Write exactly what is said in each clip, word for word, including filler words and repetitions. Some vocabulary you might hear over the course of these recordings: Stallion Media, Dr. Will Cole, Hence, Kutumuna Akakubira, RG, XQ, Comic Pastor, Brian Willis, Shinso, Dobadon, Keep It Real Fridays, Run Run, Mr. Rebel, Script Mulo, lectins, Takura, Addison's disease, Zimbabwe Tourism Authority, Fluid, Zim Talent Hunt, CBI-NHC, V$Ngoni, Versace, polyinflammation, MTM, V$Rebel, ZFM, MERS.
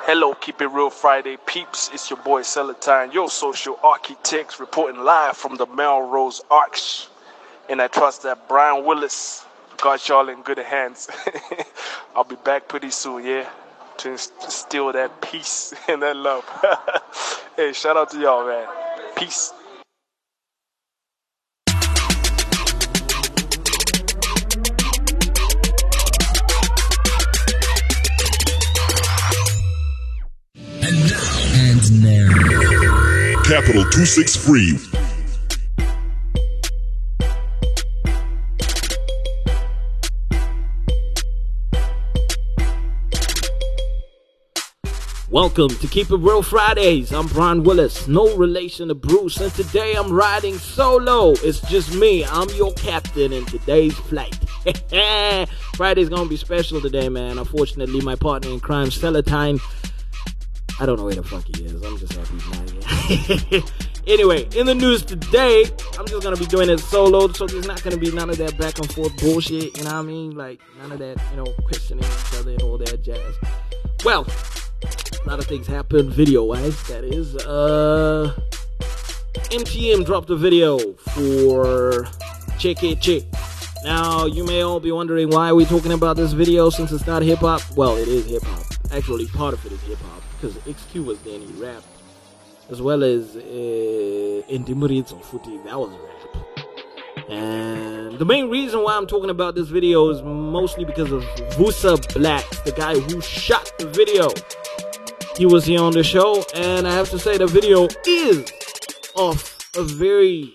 Hello, Keep It Real Friday peeps. It's your boy Celetine, your social architects, reporting live from the Melrose Arch. And I trust that Brian Willis got y'all in good hands. I'll be back pretty soon, yeah, to instill that peace and that love. Hey, shout out to y'all, man. Peace. Capital two six free. Welcome to Keep It Real Fridays. I'm Brian Willis, no relation to Bruce, and today I'm riding solo. It's just me. I'm your captain in today's flight. Friday's gonna be special today, man. Unfortunately, my partner in crime, Celetine, I don't know where the fuck he is. I'm just happy he's not here. Anyway, in the news today, I'm just going to be doing it solo. So there's not going to be none of that back and forth bullshit. You know what I mean? Like, none of that, you know, questioning each other and all that jazz. Well, a lot of things happened video-wise. That is, uh... M T M dropped a video for J K T. Now, you may all be wondering why we're talking about this video since it's not hip-hop. Well, it is hip-hop. Actually, part of it is hip-hop. Because X Q was there and he rapped, as well as uh, Indy Marietz on footy, that was rap. And the main reason why I'm talking about this video is mostly because of Vusa Black, the guy who shot the video. He was here on the show, and I have to say the video is of a very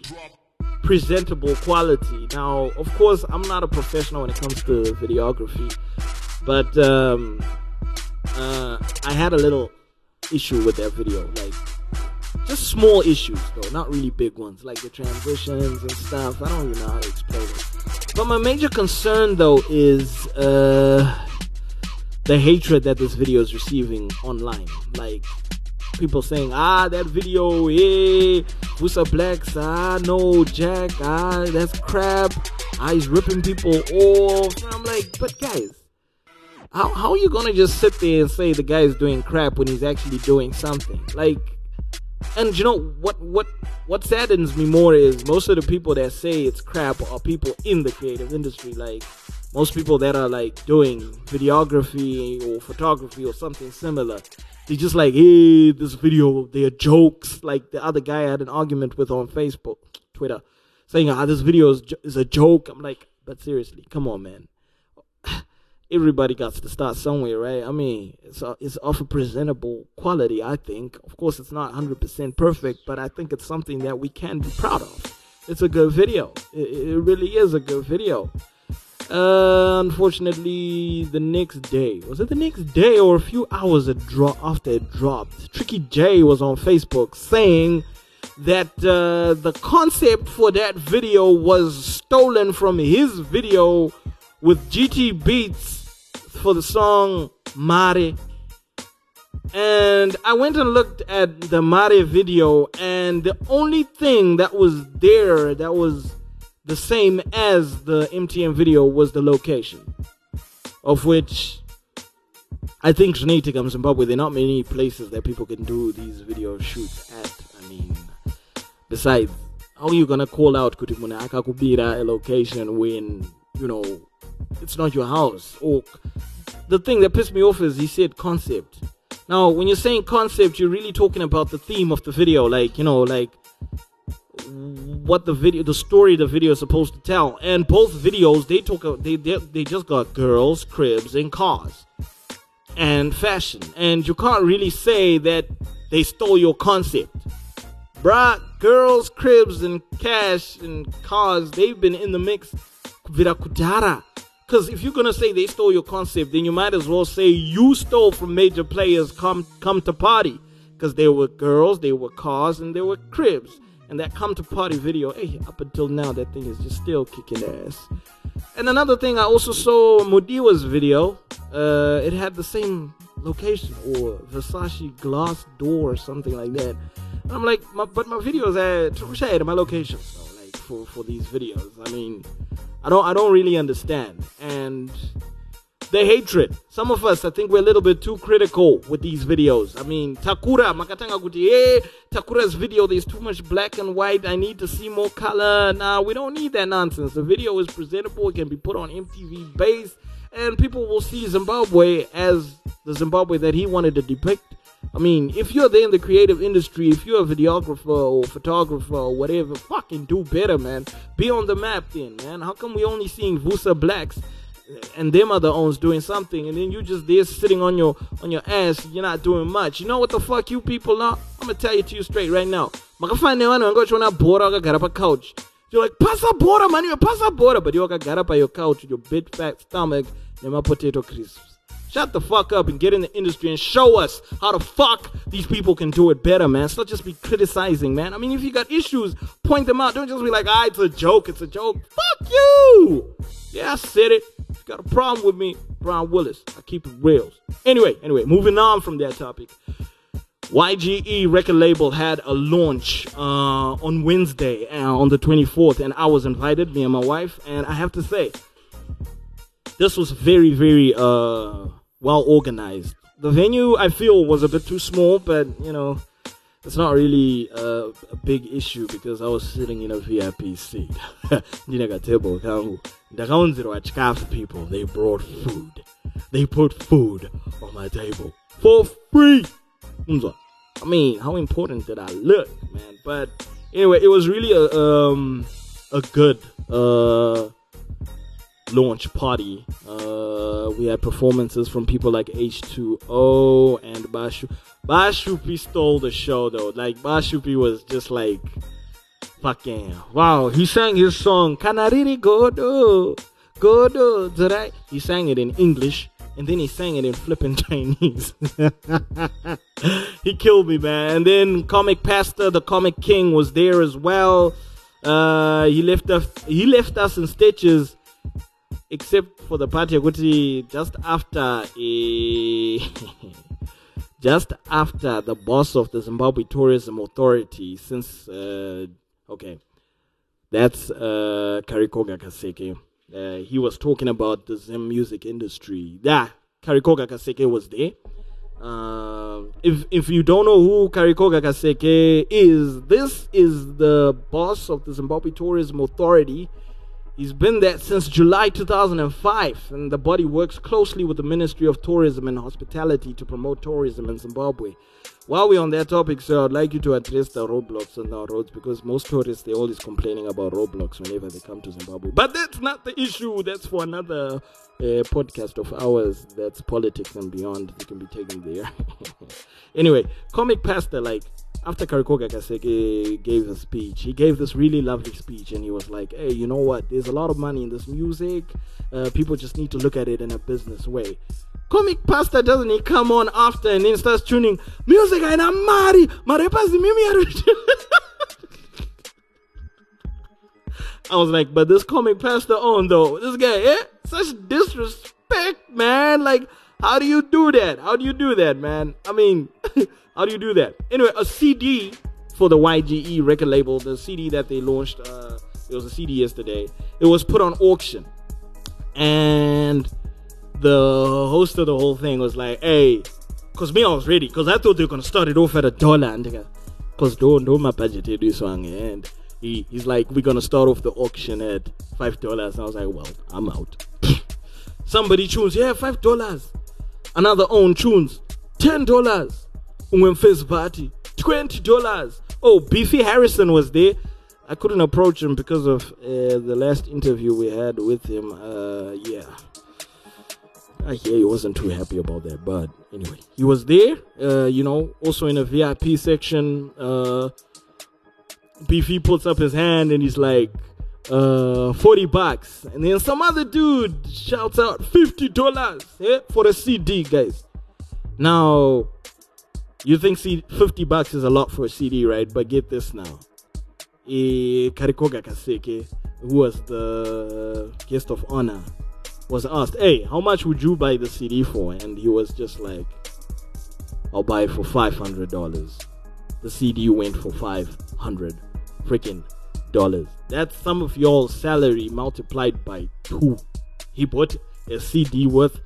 presentable quality. Now, of course, I'm not a professional when it comes to videography, but um, uh, I had a little issue with that video, like just small issues though, not really big ones, like the transitions and stuff. I don't even know how to explain it, but my major concern though is uh the hatred that this video is receiving online, like people saying, ah, that video, yeah, Vusa Black's, ah, no, Jack, ah, that's crap, ah, he's ripping people off. And I'm like, but guys, How, how are you gonna just sit there and say the guy's doing crap when he's actually doing something? Like, and you know what what what saddens me more is most of the people that say it's crap are people in the creative industry. Like, most people that are like doing videography or photography or something similar, they're just like, hey, this video, they're jokes. Like the other guy I had an argument with on Facebook, Twitter, saying, ah, this video is, is a joke. I'm like, but seriously, come on, man. Everybody got to start somewhere, right? I mean, it's, a, it's of a presentable quality, I think. Of course, it's not one hundred percent perfect, but I think it's something that we can be proud of. It's a good video. It, it really is a good video. Uh, unfortunately, the next day, was it the next day or a few hours it dro- after it dropped, Tricky J was on Facebook saying that uh, the concept for that video was stolen from his video with G T Beats for the song Mare. And I went and looked at the Mare video, and the only thing that was there that was the same as the M T M video was the location, of which I think Shunitik Zimbabwe, there are not many places that people can do these video shoots at. I mean, besides, how are you gonna call out Kutumuna Akakubira, a location when, you know, it's not your house? Or the thing that pissed me off is he said concept. Now, when you're saying concept, you're really talking about the theme of the video, like, you know, like what the video, the story the video is supposed to tell. And both videos, they talk, they they, they just got girls, cribs, and cars, and fashion. And you can't really say that they stole your concept, bruh. Girls, cribs, and cash, and cars, they've been in the mix. Virakudara. Because if you're going to say they stole your concept, then you might as well say you stole from major players come come to party. Because they were girls, they were cars, and they were cribs. And that come to party video, hey, up until now, that thing is just still kicking ass. And another thing, I also saw Mudiwa's video. Uh, it had the same location, or Versace glass door or something like that. And I'm like, my, but my videos are at my location. So, like, for, for these videos, I mean, I don't I don't really understand. And the hatred. Some of us, I think we're a little bit too critical with these videos. I mean, Takura, Makatanga Kuti, hey, Takura's video, there's too much black and white. I need to see more color. Nah, we don't need that nonsense. The video is presentable. It can be put on M T V base, and people will see Zimbabwe as the Zimbabwe that he wanted to depict. I mean, if you're there in the creative industry, if you're a videographer or photographer or whatever, fucking do better, man. Be on the map then, man. How come we only seeing Vusa Blacks and them other owns doing something, and then you just there sitting on your on your ass, you're not doing much? You know what the fuck you people are? I'm gonna tell you to you straight right now. You're like, pass a border, man, you pass a border, but you got up on your couch with your big fat stomach and my potato crisps. Shut the fuck up and get in the industry and show us how the fuck these people can do it better, man. So just be criticizing, man. I mean, if you got issues, point them out. Don't just be like, ah, it's a joke, it's a joke. Fuck you! Yeah, I said it. If you got a problem with me, Brian Willis. I keep it real. Anyway, anyway, moving on from that topic. Y G E record label had a launch uh, on Wednesday, uh, on the twenty-fourth, and I was invited, me and my wife, and I have to say, this was very, very... Uh, well organized. The venue, I feel, was a bit too small, but you know, it's not really uh, a big issue because I was sitting in a V I P seat. People, they brought food. They put food on my table for free. I mean, how important did I look, man? But anyway, it was really a um a good uh launch party. Uh, we had performances from people like H two O and Bashupi. Bashupi stole the show though. Like, Bashupi was just like, fucking wow. He sang his song Kanariri Godo Godo Zerai. He sang it in English and then he sang it in flippin' Chinese. He killed me, man. And then Comic Pastor, the Comic King, was there as well. Uh, he left us. He left us in stitches. Except for the party Yaguti just after a just after the boss of the Zimbabwe Tourism Authority, since uh, okay, that's uh, Karikoga Kaseke. Uh, he was talking about the Zim music industry. Yeah, Karikoga Kaseke was there. Uh, if if you don't know who Karikoga Kaseke is, this is the boss of the Zimbabwe Tourism Authority. He's been there since July two thousand five, and the body works closely with the Ministry of Tourism and Hospitality to promote tourism in Zimbabwe. While we're on that topic, sir, I'd like you to address the roadblocks on our roads, because most tourists, they're always complaining about roadblocks whenever they come to Zimbabwe. But that's not the issue. That's for another uh, podcast of ours. That's politics and beyond. It can be taken there. Anyway, Comic Pastor, like, after Karikoga Kaseke gave a speech, he gave this really lovely speech, and he was like, hey, you know what? There's a lot of money in this music. Uh, people just need to look at it in a business way. Comic Pastor, doesn't he come on after and then starts tuning music? And I'm Mari, I was like, but this Comic Pastor on though, this guy, eh? Such disrespect, man. Like, how do you do that? How do you do that, man? I mean, how do you do that? Anyway, a C D for the Y G E record label, the C D that they launched, uh, it was a C D yesterday. It was put on auction. And the host of the whole thing was like, hey, because me, I was ready. Because I thought they were going to start it off at a dollar. Because don't know my budget to do song. And he, he's like, we're going to start off the auction at five dollars. And I was like, well, I'm out. Somebody tunes, yeah, five dollars. Another own tunes, ten dollars. Umwemfez Bati, twenty dollars. Oh, Beefy Harrison was there. I couldn't approach him because of uh, the last interview we had with him. Uh, yeah. I hear he wasn't too happy about that, but anyway, he was there, uh, you know, also in a V I P section. Uh, Beefy puts up his hand and he's like, uh, forty bucks. And then some other dude shouts out fifty dollars, eh, for a C D, guys. Now, you think fifty bucks is a lot for a C D, right? But get this now. E Karikoga Kaseke, who was the guest of honor, was asked, hey, how much would you buy the C D for? And he was just like, I'll buy it for five hundred dollars. The C D went for five hundred freaking dollars. That's some of y'all's salary multiplied by two. He bought a C D worth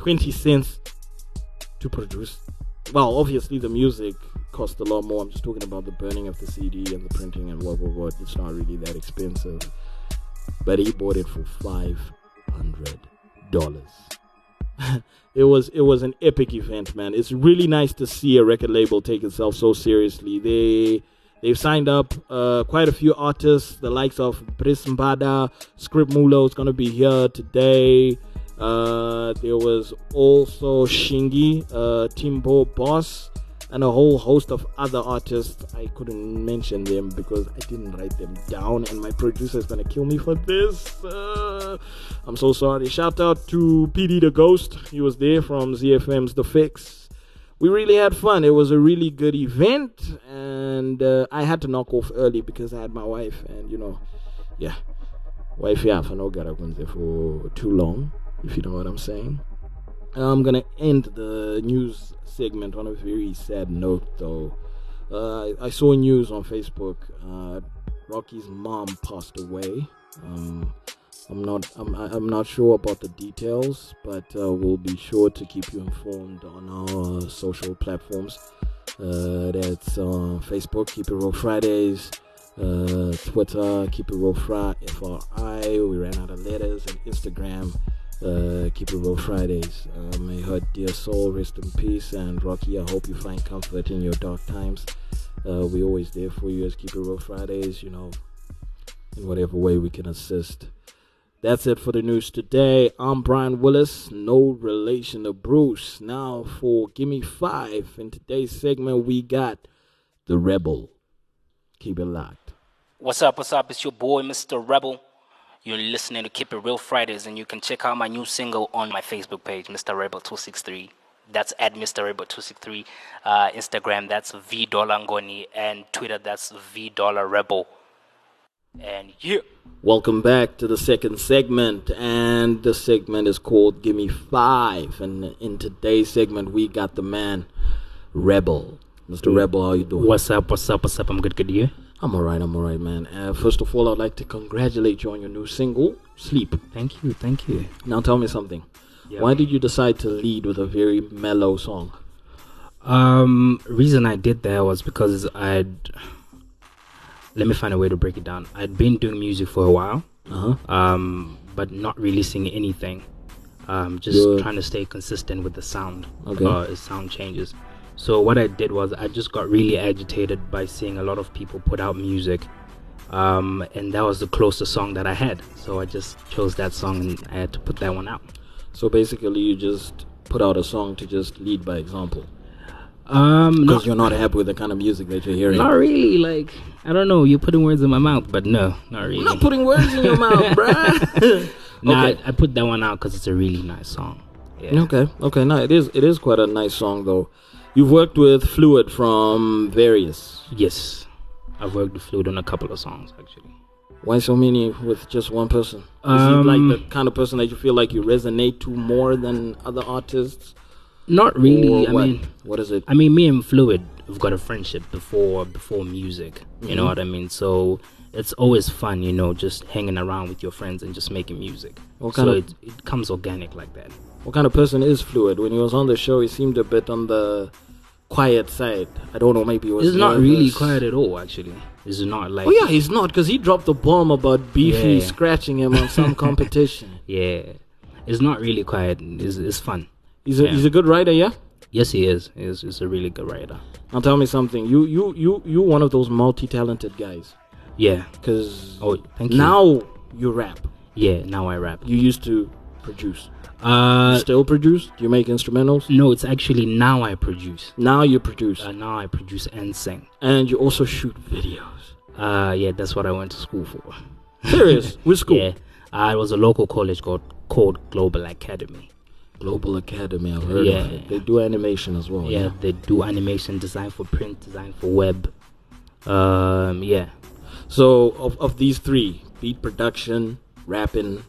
twenty cents to produce. Well, obviously the music cost a lot more. I'm just talking about the burning of the C D and the printing and what what what. It's not really that expensive. But he bought it for five hundred dollars. It was it was an epic event, man. It's really nice to see a record label take itself so seriously. They they've signed up uh, quite a few artists, the likes of Briss Mbada, Script Mulo is gonna be here today. Uh, there was also Shingi, uh, Timbo Boss, and a whole host of other artists. I couldn't mention them because I didn't write them down, and my producer is gonna kill me for this. Uh, I'm so sorry. Shout out to P D the Ghost. He was there from Z F M's The Fix. We really had fun. It was a really good event, and uh, I had to knock off early because I had my wife, and you know, yeah, wife yeah, for no gara for too long. If you know what I'm saying. I'm gonna end the news segment on a very sad note though. Uh, I saw news on Facebook. Uh, Rocky's mom passed away. Um, I'm not I'm, I'm not sure about the details, but uh, we'll be sure to keep you informed on our social platforms. Uh, that's on Facebook, Keep It Real Fridays. Uh, Twitter, Keep It Real Fri, F R I. We ran out of letters. And Instagram. Uh, Keep It Real Fridays. Uh, may her dear soul rest in peace. And Rocky, I hope you find comfort in your dark times. Uh, we're always there for you as Keep It Real Fridays, you know, in whatever way we can assist. That's it for the news today. I'm Brian Willis, no relation to Bruce. Now for Gimme Five. In today's segment, we got The Rebel. Keep it locked. What's up, what's up? It's your boy, Mister Rebel. You're listening to Keep It Real Fridays, and you can check out my new single on my Facebook page, Mister Rebel two sixty-three. That's at Mister Rebel two sixty-three. Uh, Instagram, that's V Dollar Ngoni, and Twitter, that's V Dollar Rebel. And yeah. Welcome back to the second segment, and the segment is called Gimme Five. And in today's segment, we got the man Rebel. Mister Rebel, how you doing? What's up? What's up? What's up? I'm good. Good to hear. I'm alright, I'm alright, man. Uh, first of all, I'd like to congratulate you on your new single, Sleep. Thank you, thank you. Now tell me something. Yep. Why did you decide to lead with a very mellow song? Um, reason I did that was because I'd... Let me find a way to break it down. I'd been doing music for a while, uh-huh. um, but not releasing anything. Um, just You're... trying to stay consistent with the sound, okay. or uh, sound changes. So what I did was I just got really agitated by seeing a lot of people put out music, um, and that was the closest song that I had. So I just chose that song and I had to put that one out. So basically you just put out a song to just lead by example. Um, because you're not happy with the kind of music that you're hearing. Not really, like, I don't know, you're putting words in my mouth, but no, not really. I'm not putting words in your mouth, bruh. No, okay. I, I put that one out because it's a really nice song. Yeah. Okay, okay, no, it is, it is quite a nice song though. You've worked with Fluid from Various. Yes, I've worked with Fluid on a couple of songs, actually. Why so many with just one person? Is um, he like the kind of person that you feel like you resonate to more than other artists? Not really. I mean, what is it? I mean, me and Fluid have got a friendship before before music. You mm-hmm. know what I mean? So it's always fun, you know, just hanging around with your friends and just making music. What kind so of... it, it comes organic like that. What kind of person is Fluid? When he was on the show, he seemed a bit on the quiet side. I don't know, maybe it was... He's not really quiet at all, actually. He's not like... Oh, yeah, he's not, because he dropped the bomb about Beefy yeah. scratching him on some competition. Yeah. It's not really quiet. It's, it's fun. He's a, yeah. he's a good writer, yeah? Yes, he is. He's, he's a really good writer. Now, tell me something. You, you, you, you're one of those multi-talented guys. Yeah. Because oh, thank you. Now you rap. Yeah, now I rap. You used to produce. Uh, Still produce? Do you make instrumentals? No, it's actually now I produce. Now you produce? Uh, now I produce and sing. And you also shoot videos? Uh, yeah, that's what I went to school for. Serious? Which school? Yeah, uh, it was a local college called, called Global Academy. Global Academy, I've heard yeah, of it. They do animation as well. Yeah, yeah, they do animation, design for print, design for web. Um, yeah. So, of, of these three, beat production, rapping,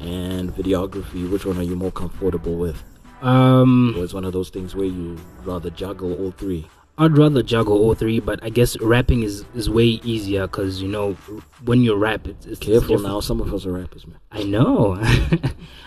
and videography, which one are you more comfortable with? Um, or it's one of those things where you rather juggle all three? I'd rather juggle all three, but I guess rapping is, is way easier because, you know, when you rap, it's, it's careful now. Some of us are rappers, man. I know.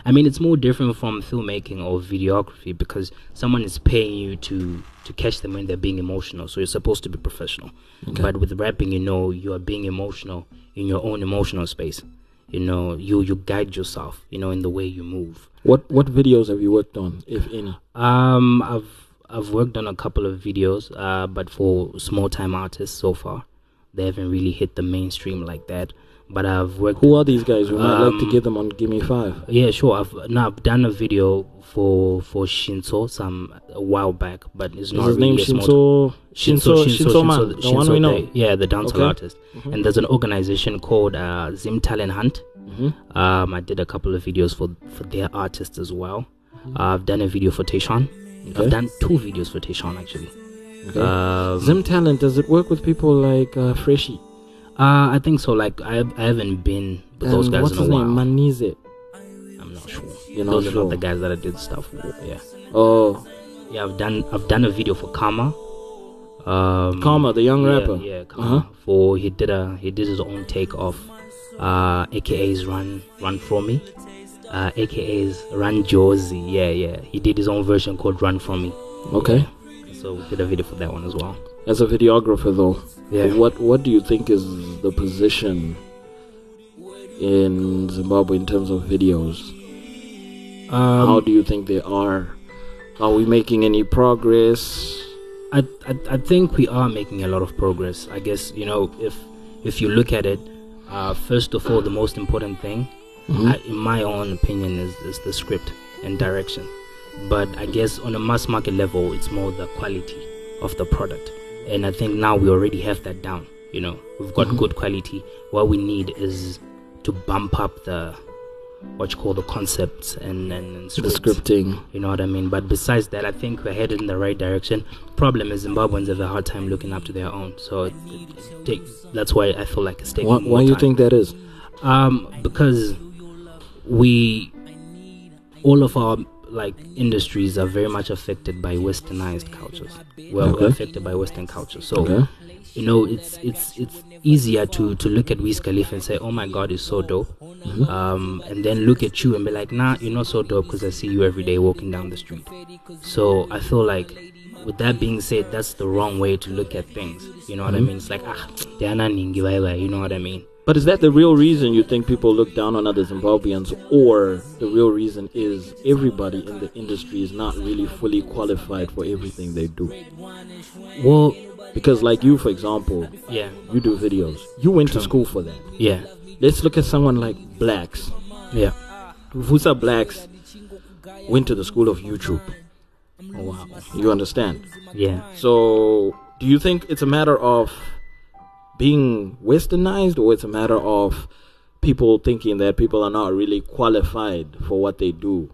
I mean, it's more different from filmmaking or videography because someone is paying you to, to catch them when they're being emotional. So you're supposed to be professional. Okay. But with rapping, you know, you are being emotional in your own emotional space. You know, you, you guide yourself, you know, in the way you move. What what videos have you worked on, if any? Um, I've I've worked on a couple of videos, uh, but for small time artists so far, they haven't really hit the mainstream like that. But I've worked. Who are these guys? We might um, like to get them on Give Me Five. Yeah, sure. I've no, I've done a video for for Shinso some a while back, but it's not Is really his name Shinso. Shinso, Shinso, Shinso, Shinso, man, Shinso, the one Shinso we know. Day. Yeah, the dancehall okay. artist. Mm-hmm. And there's an organization called uh, Zim Talent Hunt. Mm-hmm. Um, I did a couple of videos for for their artists as well. Mm-hmm. uh, I've done a video for Tayshawn. Okay. I've done two videos for Tayshawn actually. Okay. Um, Zim Talent, does it work with people like uh, Freshie? Uh, I think so. Like I, I haven't been with um, those guys in a while. What's his name? Manize? I'm not sure. You're those not are sure. not the guys that I did stuff with. Yeah. Oh. Yeah, I've done I've done a video for Karma. Um, Karma, the young yeah, rapper. Yeah, Karma. Uh-huh. For he did a he did his own take of uh, A K A's Run Run For Me, uh, A K A's Run Josie. Yeah, yeah. He did his own version called Run For Me. Okay. Yeah. So we did a video for that one as well. As a videographer, though, yeah. what what do you think is the position in Zimbabwe in terms of videos? Um, How do you think they are? Are we making any progress? I, I I think we are making a lot of progress. I guess, you know, if if you look at it, uh, first of all, the most important thing, mm-hmm. I, in my own opinion, is, is the script and direction. But I guess on a mass market level, it's more the quality of the product. And I think now we already have that down. You know, we've got mm-hmm. good quality. What we need is to bump up the what you call the concepts and, and, and scripts, the scripting. You know what I mean? But besides that, I think we're headed in the right direction. Problem is Zimbabweans have a hard time looking up to their own. So it, it takes, that's why I feel like it's taking what, more Why do you time. think that is? Um, because we, all of our like industries are very much affected by westernized cultures. Well, okay. we're affected by Western culture. So, okay. you know, it's it's it's easier to, to look at Wiz Khalifa and say, oh my God, he's so dope. Mm-hmm. Um, and then look at you and be like, nah, you're not so dope because I see you every day walking down the street. So I feel like with that being said, that's the wrong way to look at things. You know what mm-hmm. I mean? It's like, ah, you know what I mean? But is that the real reason you think people look down on other Zimbabweans, or the real reason is everybody in the industry is not really fully qualified for everything they do? Well, because like you, for example, yeah, you do videos. You went True. to school for that. Yeah. Let's look at someone like Blacks. Yeah. Vusa Blacks went to the school of YouTube. Oh, wow. You understand? Yeah. So do you think it's a matter of being westernized, or it's a matter of people thinking that people are not really qualified for what they do?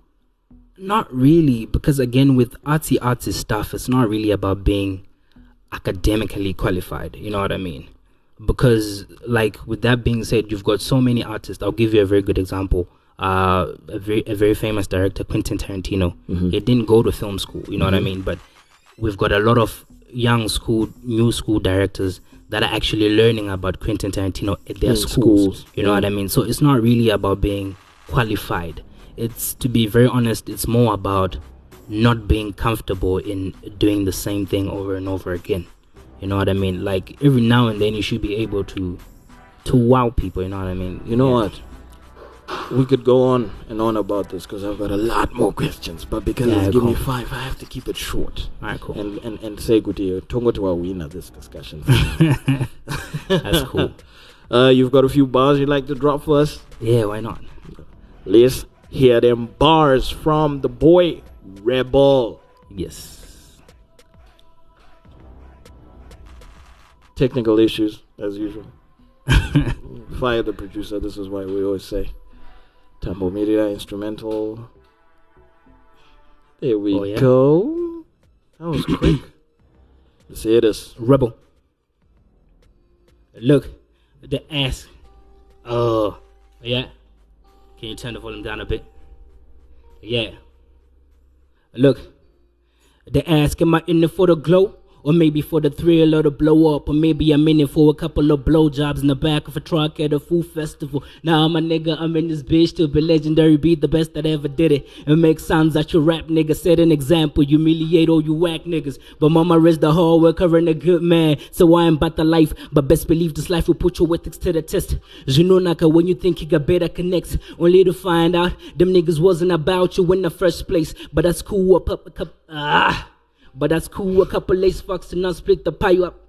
Not really, because again, with artsy artsy stuff, it's not really about being academically qualified, you know what I mean? Because like with that being said, you've got so many artists. I'll give you a very good example. Uh, a very a very famous director, Quentin Tarantino. Mm-hmm. He didn't go to film school, you know mm-hmm. what I mean? But we've got a lot of young school, new school directors that are actually learning about Quentin Tarantino at their schools, schools. You know yeah. what I mean? So it's not really about being qualified. It's, to be very honest, it's more about not being comfortable in doing the same thing over and over again. You know what I mean? Like every now and then you should be able to to wow people, you know what I mean? You know yeah. what? We could go on and on about this because I've got a lot more questions, but because yeah, it's Give Me Five, I have to keep it short. All right, cool. And and, and say good day. Tongo to our winner this discussion. That's cool. Uh, you've got a few bars you'd like to drop for us? Yeah, why not? Let's hear them bars from the boy Rebel. Yes. Technical issues, as usual. Fire the producer, this is why we always say. Tambo Media instrumental. There we oh, yeah. go. That was quick. Let's hear this. Rebel. Look, the ass. Oh, yeah. Can you turn the volume down a bit? Yeah. Look, the ass, am I in the photo glow? or maybe for the thrill or the blow up, or maybe a minute for a couple of blowjobs in the back of a truck at a food festival. Now nah, my nigga, I'm in this bitch to be legendary, be the best that ever did it, and make sounds that you rap nigga, set an example, humiliate all you whack niggas. But mama is the hard worker and a good man, so I am about the life, but best believe this life will put your ethics to the test. Junonaka, when you think you got better connects, only to find out them niggas wasn't about you in the first place. But that's cool, up, up, up, ah. But that's cool, a couple lace fucks and not split the pie up.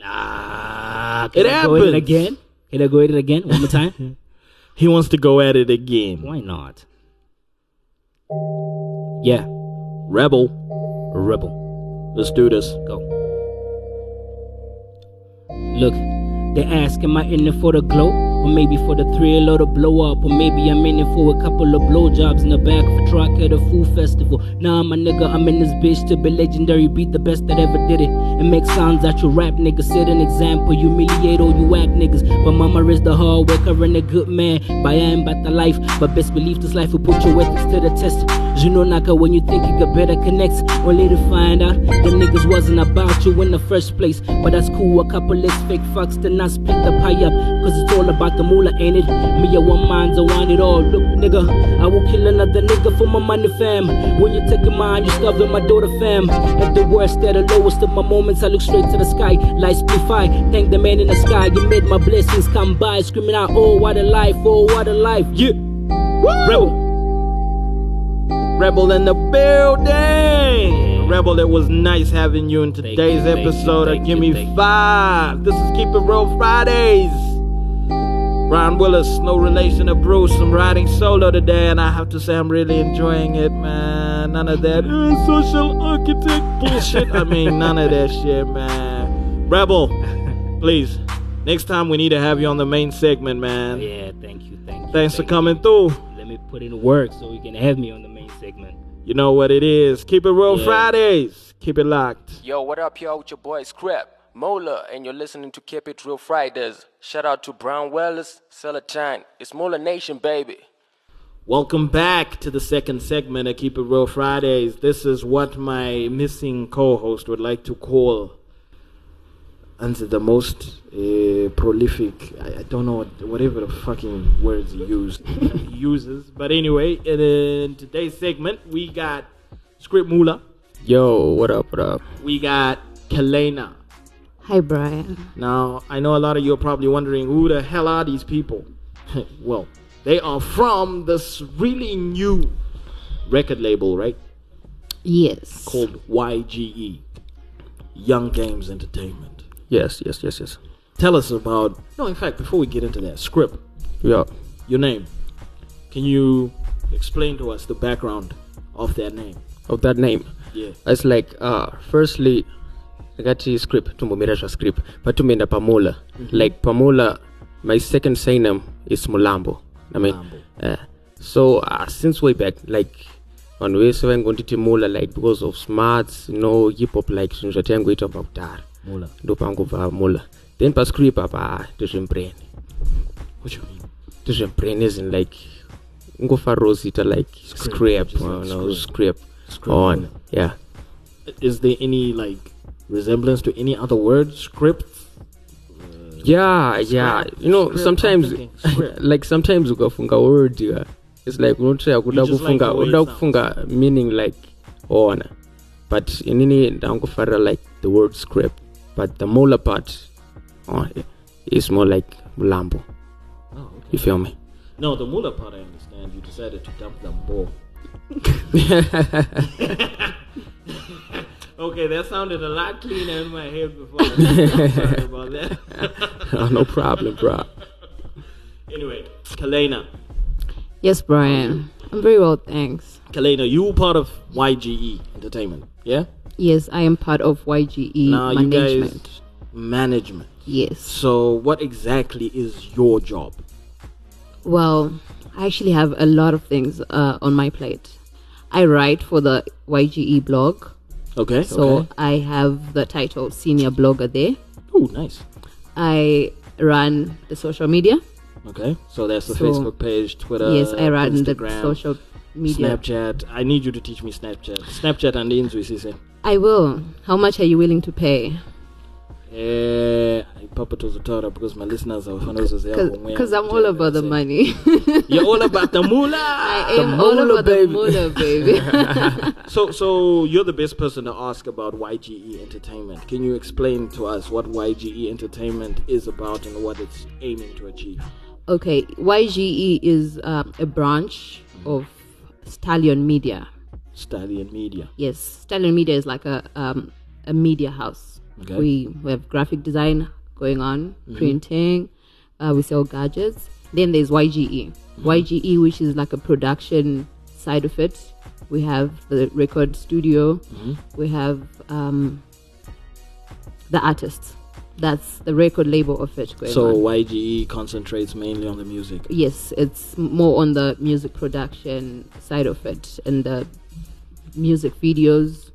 Nah, can I go at it again? Can I go at it again? One more time? He wants to go at it again. Why not? Yeah. Rebel. Rebel. Let's do this. Go. Look, they ask, am I in it for the glow? Or maybe for the thrill or the blow up, or maybe I'm in it for a couple of blowjobs in the back of a truck at a food festival. Nah, my nigga, I'm in this bitch to be legendary, beat the best that ever did it, and make sounds that you rap niggas, set an example, humiliate all you whack niggas. But mama is the hard worker and a good man, but I am about the life, but best believe this life will put your ethics to the test. Junonaka, when you think you got better connects, only to find out the niggas wasn't about you in the first place. But that's cool, a couple less fake fucks then I split the pie up, cause it's all about the moolah, ain't it? Me a one mind, I want it all. Look, nigga, I will kill another nigga for my money, fam. When you take your mind, you starving my daughter, fam. At the worst, at the lowest of my moments, I look straight to the sky. Lights be fine, thank the man in the sky. You made my blessings come by, screaming out, oh, what a life, oh, what a life. Yeah. Woo! Rebel. Rebel in the building. Rebel, it was nice having you in today's thank episode you, of Give Me you, Five. You. This is Keep It Real Fridays. Brian Willis, no relation to Bruce. I'm riding solo today, and I have to say I'm really enjoying it, man. None of that uh, social architect bullshit. I mean, none of that shit, man. Rebel, please, next time we need to have you on the main segment, man. Yeah, thank you, thank you. Thanks thank for coming you. through. Let me put in work so you can have me on the main segment. You know what it is. Keep It Real yeah. Fridays. Keep it locked. Yo, what up, y'all? With your boy Script Mulo, and you're listening to Keep It Real Fridays. Shout out to Brian Willis, Celetine. It's Mulo Nation, baby. Welcome back to the second segment of Keep It Real Fridays. This is what my missing co-host would like to call and the most uh, prolific, I, I don't know, what, whatever the fucking words he, used, he uses. But anyway, in, in today's segment, we got Script Mulo. Yo, what up, what up? We got Kalena. Hi, Brian. Now, I know a lot of you are probably wondering, who the hell are these people? Well, they are from this really new record label, right? Yes. Called Y G E. Young Games Entertainment. Yes, yes, yes, yes. Tell us about... No, in fact, before we get into that, Script. Yeah. Your name. Can you explain to us the background of that name? Of that name? Yeah. It's like, uh, firstly... Ngati script tumbomera script patumenda pamola like pamola. My second surname is Mulambo. I mean, uh, so uh, since way back, like on way seven going to Mola, like because of smarts, you know, hip hop like since tangu ito baktar Mola do pangu va Mola. Then pa script apa to jemprene. What you mean? To jemprene is in like ngo fa rosita like script, script or, no script, script on Mola. Yeah. Is there any like resemblance to any other word? Script? Uh, yeah, script, yeah. You know, script, sometimes, like sometimes you go funga word, yeah. It's like you don't say I could have funga meaning like on, but in any down further like the word script, but the molar part, oh, is more like Mulambo. Oh, okay. You feel me? No, the molar part I understand. You decided to dump the ball. Okay, that sounded a lot cleaner in my head before. I'm sorry about that. Oh, no problem, bro. Anyway, Kalena. Yes, Brian. I'm very well, thanks. Kalena, you were part of Y G E Entertainment, yeah? Yes, I am part of Y G E now, Management. You guys, management. Yes. So, what exactly is your job? Well, I actually have a lot of things uh, on my plate. I write for the Y G E blog. Okay. So okay. I have the title senior blogger there. Oh, nice. I run the social media. Okay. So that's the so, Facebook page, Twitter. Yes, I run Instagram. the social media? Snapchat. I need you to teach me Snapchat. Snapchat and Inzwi. I will. How much are you willing to pay? Eh, I papa to Zotora because my listeners are fans of the because I'm all about the money. You're all about the moolah. I am all about the moolah, baby. So, so you're the best person to ask about Y G E Entertainment. Can you explain to us what Y G E Entertainment is about and what it's aiming to achieve? Okay, Y G E is uh, a branch of Stallion Media. Stallion Media. Yes, Stallion Media is like a um, a media house. Okay. We, we have graphic design going on, mm-hmm. printing, uh, we sell gadgets. Then there's Y G E. Mm-hmm. Y G E, which is like a production side of it. We have the record studio. Mm-hmm. We have um, the artists. That's the record label of it going so on. So Y G E concentrates mainly on the music? Yes, it's more on the music production side of it and the music videos.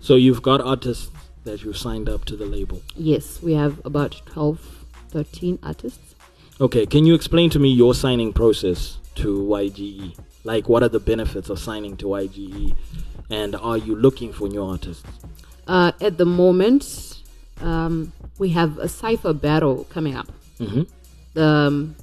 So you've got artists that you signed up to the label? Yes, we have about twelve, thirteen artists. Okay, can you explain to me your signing process to Y G E? Like, what are the benefits of signing to Y G E? And are you looking for new artists? Uh, at the moment, um, we have a cypher battle coming up. Mm-hmm. Um,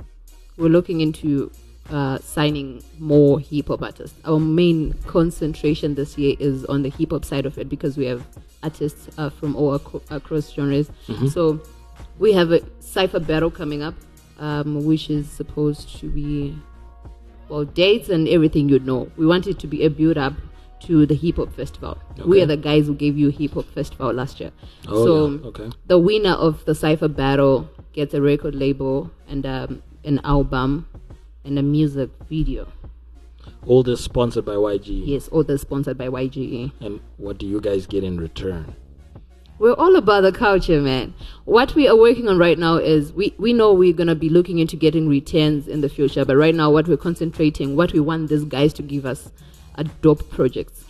we're looking into uh, signing more hip-hop artists. Our main concentration this year is on the hip-hop side of it because we have artists uh, from all ac- across genres. Mm-hmm. So we have a cypher battle coming up, um, which is supposed to be, well, dates and everything you know. We want it to be a build-up to the hip-hop festival. Okay. We are the guys who gave you hip-hop festival last year. Oh, so yeah. Okay. The winner of the cypher battle gets a record label and um, an album and a music video. All this sponsored by Y G E? Yes, all this sponsored by Y G E. And what do you guys get in return? We're all about the culture, man. What we are working on right now is we, we know we're going to be looking into getting returns in the future. But right now, what we're concentrating, what we want these guys to give us are dope projects.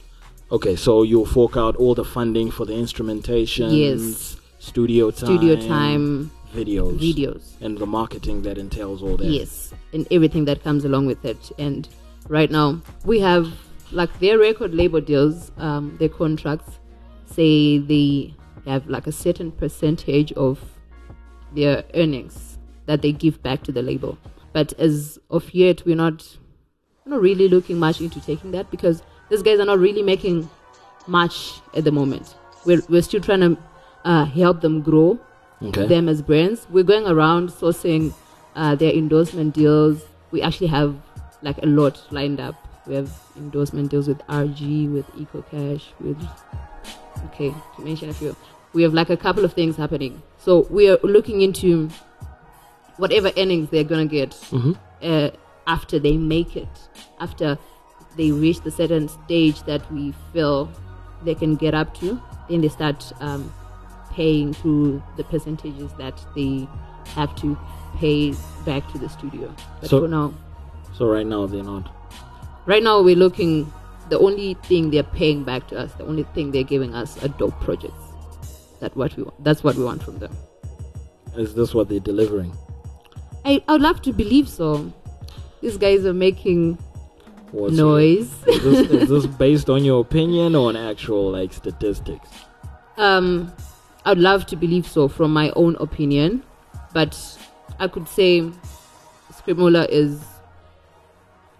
Okay, so you'll fork out all the funding for the instrumentation, yes. studio time, studio time, videos, videos, and the marketing that entails all that. Yes, and everything that comes along with it. And right now, we have, like, their record label deals, um, their contracts say they have, like, a certain percentage of their earnings that they give back to the label. But as of yet, we're not, we're not really looking much into taking that because these guys are not really making much at the moment. We're, we're still trying to uh, help them grow, okay. them as brands. We're going around sourcing uh, their endorsement deals. We actually have like a lot lined up. We have endorsement deals with R G, with EcoCash, with, okay, to mention a few. We have like a couple of things happening. So we are looking into whatever earnings they're going to get mm-hmm. uh, after they make it, after they reach the certain stage that we feel they can get up to, then they start um, paying through the percentages that they have to pay back to the studio. But so- for now... So right now they're not? Right now we're looking, the only thing they're paying back to us, the only thing they're giving us are dope projects. That what we want. That's what we want from them. Is this what they're delivering? I, I would love to believe so. These guys are making What's noise. It? Is this, is this based on your opinion or on actual like statistics? Um, I would love to believe so from my own opinion. But I could say Script Mulo is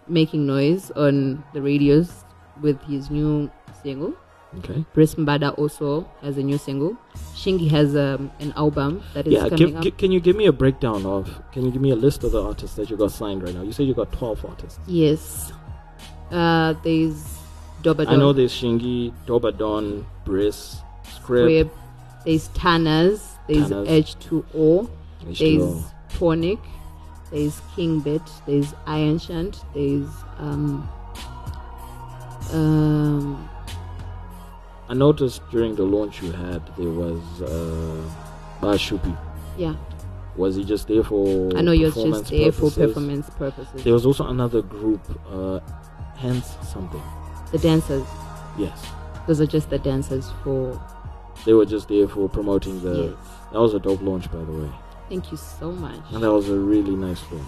making noise on the radios with his new single. Okay. Briss Mbada also has a new single. Shingi has um, an album that is yeah, coming give, up. G- can you give me a breakdown of, can you give me a list of the artists that you got signed right now? You said you got twelve artists. Yes. Uh, there's Dobadon. I know there's Shingi, Dobadon, Briss, Script. Script. There's Tanners. There's H two O. H two O. There's Tonic. There's King Bet, there's Iron Shant, there's um um I noticed during the launch you had there was uh Bashupi. Yeah. Was he just there for I know he was just there purposes? for performance purposes. There was also another group, uh Hence something. The dancers. Yes. Those are just the dancers for They were just there for promoting the yes. That was a dope launch, by the way. Thank you so much. And that was a really nice launch.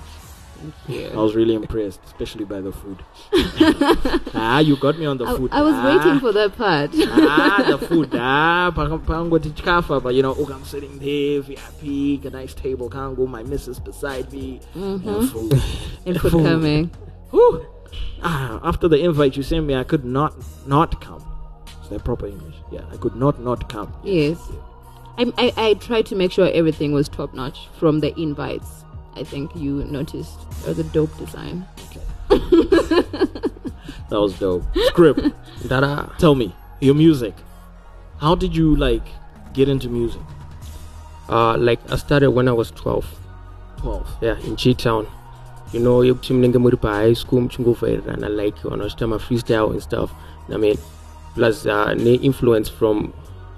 Thank you. I was really impressed, especially by the food. Ah, you got me on the I, food. I was ah. waiting for that part. Ah, the food. Ah, but you know, oh, I'm sitting there, V I P, a nice table, Congo, my missus beside me. Mm-hmm. And food. And food coming. Whew. Ah, after the invite you sent me, I could not not come. Is that proper English? Yeah, I could not not come. Yes. yes. I, I, I tried to make sure everything was top notch from the invites. I think you noticed, or the dope design. Okay. That was dope. Script, Dada, tell me, your music. How did you like get into music? Uh, like I started when I was twelve. Twelve. Yeah, in G Town. You know, you chimlingamuri pa high school, mchungufa and I like you, and I my freestyle and stuff. I mean, plus uh, influence from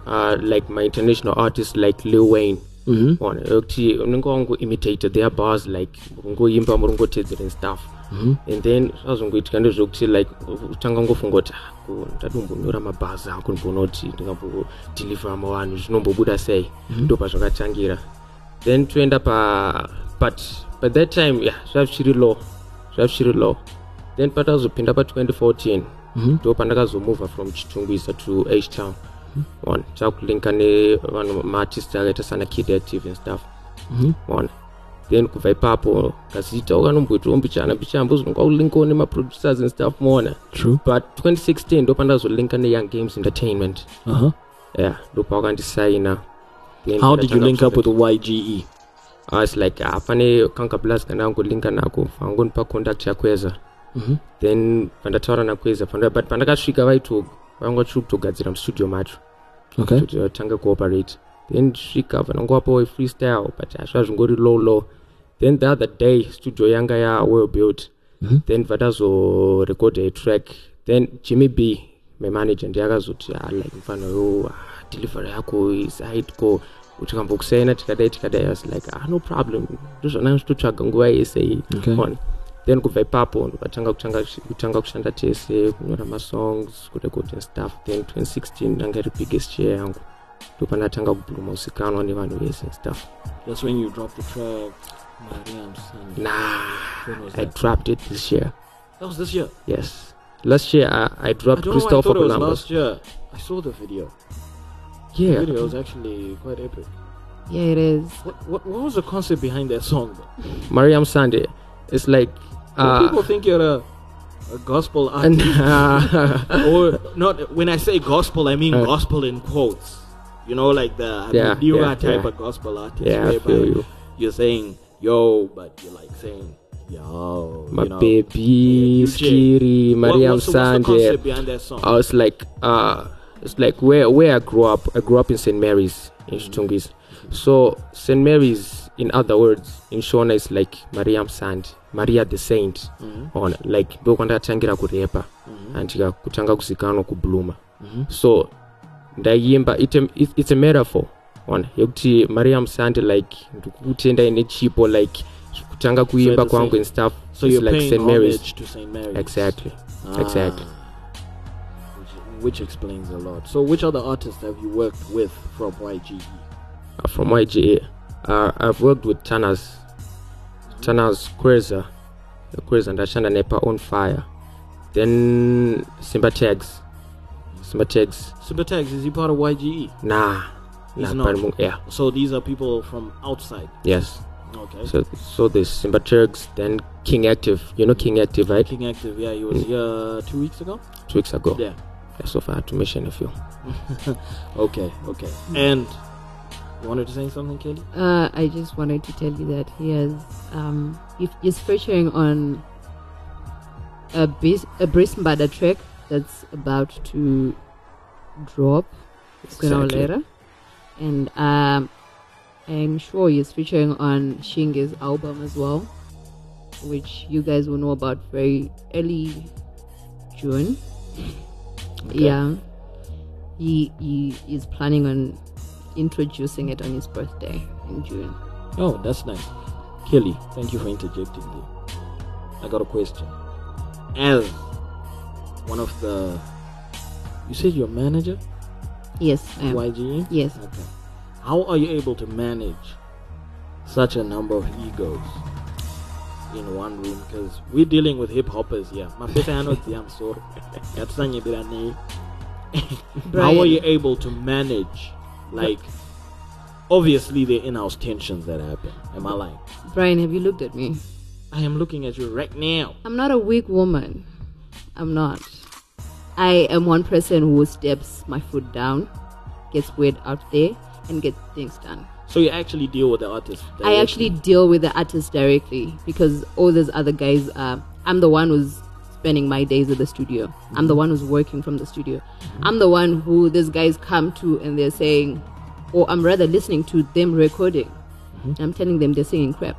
uh like my international artists like Lil Wayne. Mm-hmm. On actually, imitated their bars like Mungo Yimba, Mungo Tedder and stuff. Mm-hmm. And then I was going to kind of like Tangango Fungota, Tadumburama Baza, Kunpunoti, Nabu, Tilifamo, and Nobu Buddha say, Dopasoka Tangira. Then to end up, uh, but by that time, yeah, so I have Shiri Law, so I have Shiri Law. Then Patas opened up at twenty fourteen. To Pandagas will move from Chitungwisa to H Town. One, Chuck Lincoln, one artist, a creative and stuff. One, then Kuvai Papo, Casita, Oganum, Bichana, Bichambus, all Lincoln, my producers and stuff. One, true, but twenty sixteen, Dopandas will link on the Young Games Entertainment. Uh huh. Yeah, Dopagan designer. How did you link up with the Y G E? I was like, ah, funny, Kanka Blask and Uncle Lincoln, I'm going to contact Chakweza. Then Pandatara Nakweza, but Pandakashika, I took. I'm going to Gaziram studio match. Okay. To Tanga cooperate. Then she covered and go up away freestyle, but I shall go to low low. Then the other day, studio Yangaya were built. Mm-hmm. Then Vadazo recorded a track. Then Jimmy B, my manager, and the others would like Fano, deliver Yako, is Aidko, which can book Sena Tikadeka. I was like, ah, no problem. Just announce to Chagangway, say, okay. Then go papo and Tanga Tanga Shanda T S A, Kunama songs, good and stuff. Then twenty sixteen, I got the biggest share and Tanga Blue Mosicano and even ways and stuff. That's when you dropped the track, Mariam's and nah, I dropped it this year. That was this year? Yes. Last year I, I dropped Christopher Columbus. Last year I saw the video. Yeah. The video was actually quite epic. Yeah, it is. What what, what was the concept behind that song though? Mariam Sunday. It's like uh, people think you're a, a gospel artist, or not. When I say gospel, I mean uh, gospel in quotes. You know, like the yeah, newer yeah, type yeah. of gospel artist. Yeah, I feel you. You're saying yo, but you're like saying yo, my you know, baby, Skiri, Mariam Sande. I was like, uh, it's like where where I grew up. I grew up in Saint Mary's in Chitungwisa. Mm-hmm. So Saint Mary's. In other words, in Shona is like Mariam Sand, Maria the Saint, mm-hmm. on like Dokanda Tangira Kurepa, and Kutanga Kusikano Kubluma. So, it, it's a metaphor on Yukti Mariam Sand, like Kutenda in a cheap or like Kutanga Kuyimba Kwangu and stuff. So, it's you're like Saint Mary's. To Saint Mary's. Exactly. Ah. Exactly. Which, which explains a lot. So, which other artists have you worked with from Y G E? Uh, from Y G E. Uh, I've worked with Tanners, Tanners Kweza, Kweza and Ashana Nepa on fire. Then Simba Tags, Simba Tags. Simba Tags, is he part of Y G E? Nah, he's nah, not. Yeah. So these are people from outside. Yes. Okay. So so there's Simba Tags, then King Active. You know King Active, right? King Active, yeah. He was mm. here two weeks ago. Two weeks ago. Yeah. Yeah, so far I had to mention a few. Okay. Okay. And. You wanted to say something, Kelly? Uh, I just wanted to tell you that he has, um, he's featuring on a, bis- a Briss Mbada track that's about to drop sooner exactly. or later. And um, I'm sure he's featuring on Shingi's album as well, which you guys will know about very early June. Okay. Yeah. He, he is planning on introducing it on his birthday in June. Oh, that's nice. Kelly, thank you for interjecting there. I got a question. As one of the, you said you're a manager? Yes, I am. Y G E? Yes. Okay. How are you able to manage such a number of egos? in one room, because we're dealing with hip hoppers here. How are you able to manage, like, obviously the in-house tensions that happen? Am I lying? Brian, have you looked at me? I am looking at you right now. I'm not a weak woman. I'm not. I am one person who steps my foot down, gets weird out there, and gets things done. So you actually deal with the artist directly? I actually deal with the artist directly, because all those other guys are... I'm the one who's spending my days at the studio. Mm-hmm. I'm the one who's working from the studio. Mm-hmm. I'm the one who these guys come to and they're saying... Or I'm rather listening to them recording. Mm-hmm. And I'm telling them they're singing crap.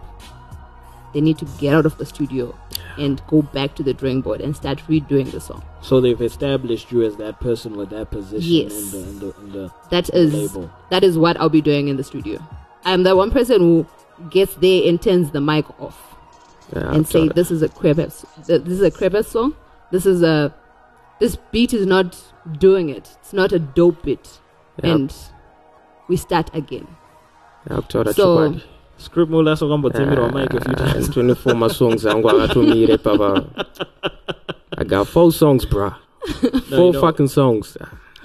They need to get out of the studio and go back to the drawing board and start redoing the song. So they've established you as that person with that position. Yes. In the, in the, in the that is label. That is what I'll be doing in the studio. I'm the one person who gets there and turns the mic off, yeah, and say, "This is a crap. This is a crap song. This is a this beat is not doing it. It's not a dope beat." Yeah. And we start again. Yeah, so. Script Mulo so gamba timiro mike if you times twenty-four my songs I'm going to me re papa. I got four songs, bruh. No, four fucking songs.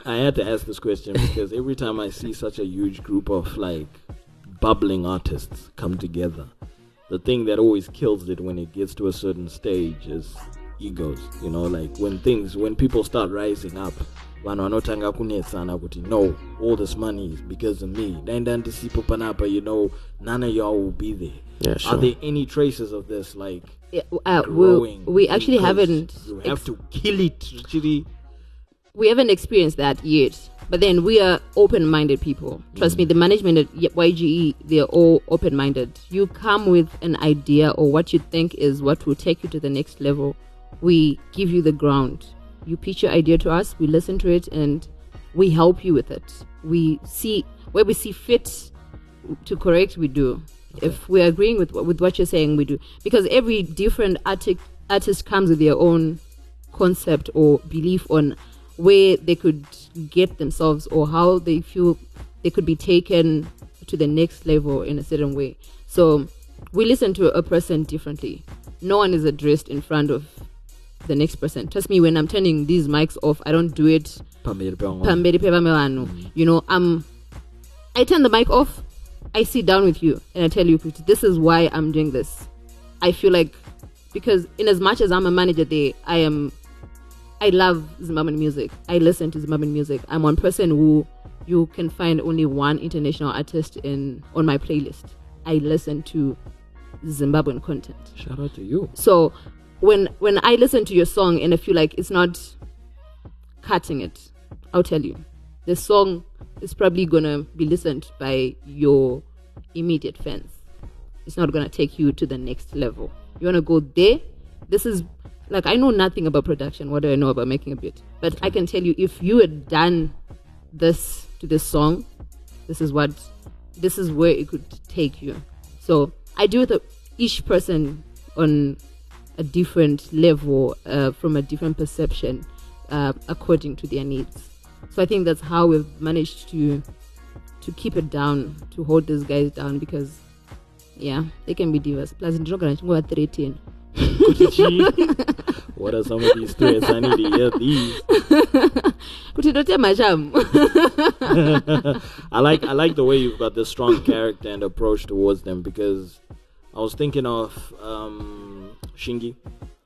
I had to ask this question because every time I see such a huge group of like bubbling artists come together, the thing that always kills it when it gets to a certain stage is egos, you know, like when things when people start rising up. No, all this money is because of me. You know, none of y'all will be there. Yeah, sure. Are there any traces of this? Like, yeah, uh, growing? We, we actually haven't. You have ex- to kill it. We haven't experienced that yet. But then we are open-minded people. Trust mm. me, the management at Y G E, they're all open-minded. You come with an idea or what you think is what will take you to the next level. We give you the ground. You pitch your idea to us, we listen to it, and we help you with it. We see where we see fit to correct, we do. Okay. If we're agreeing with with what you're saying, we do. Because every different artic, artist comes with their own concept or belief on where they could get themselves or how they feel they could be taken to the next level in a certain way. So we listen to a person differently. No one is addressed in front of the next person. Trust me, when I'm turning these mics off, I don't do it. You know, I'm. I turn the mic off. I sit down with you and I tell you, this is why I'm doing this. I feel like because in as much as I'm a manager there, I am. I love Zimbabwean music. I listen to Zimbabwean music. I'm one person who you can find only one international artist in on my playlist. I listen to Zimbabwean content. Shout out to you. So. When when I listen to your song and I feel like it's not cutting it, I'll tell you. The song is probably going to be listened by your immediate fans. It's not going to take you to the next level. You want to go there? This is... Like, I know nothing about production. What do I know about making a beat? But I can tell you, if you had done this to this song, this is what... This is where it could take you. So, I do it with each person on... a different level uh, from a different perception uh, according to their needs. So I think that's how we've managed to to keep it down, to hold these guys down, because yeah, they can be divas. Plus in Drogan we are thirteen. What are some of these stories? I need to hear these. I like I like the way you've got this strong character and approach towards them, because I was thinking of um, Shingi.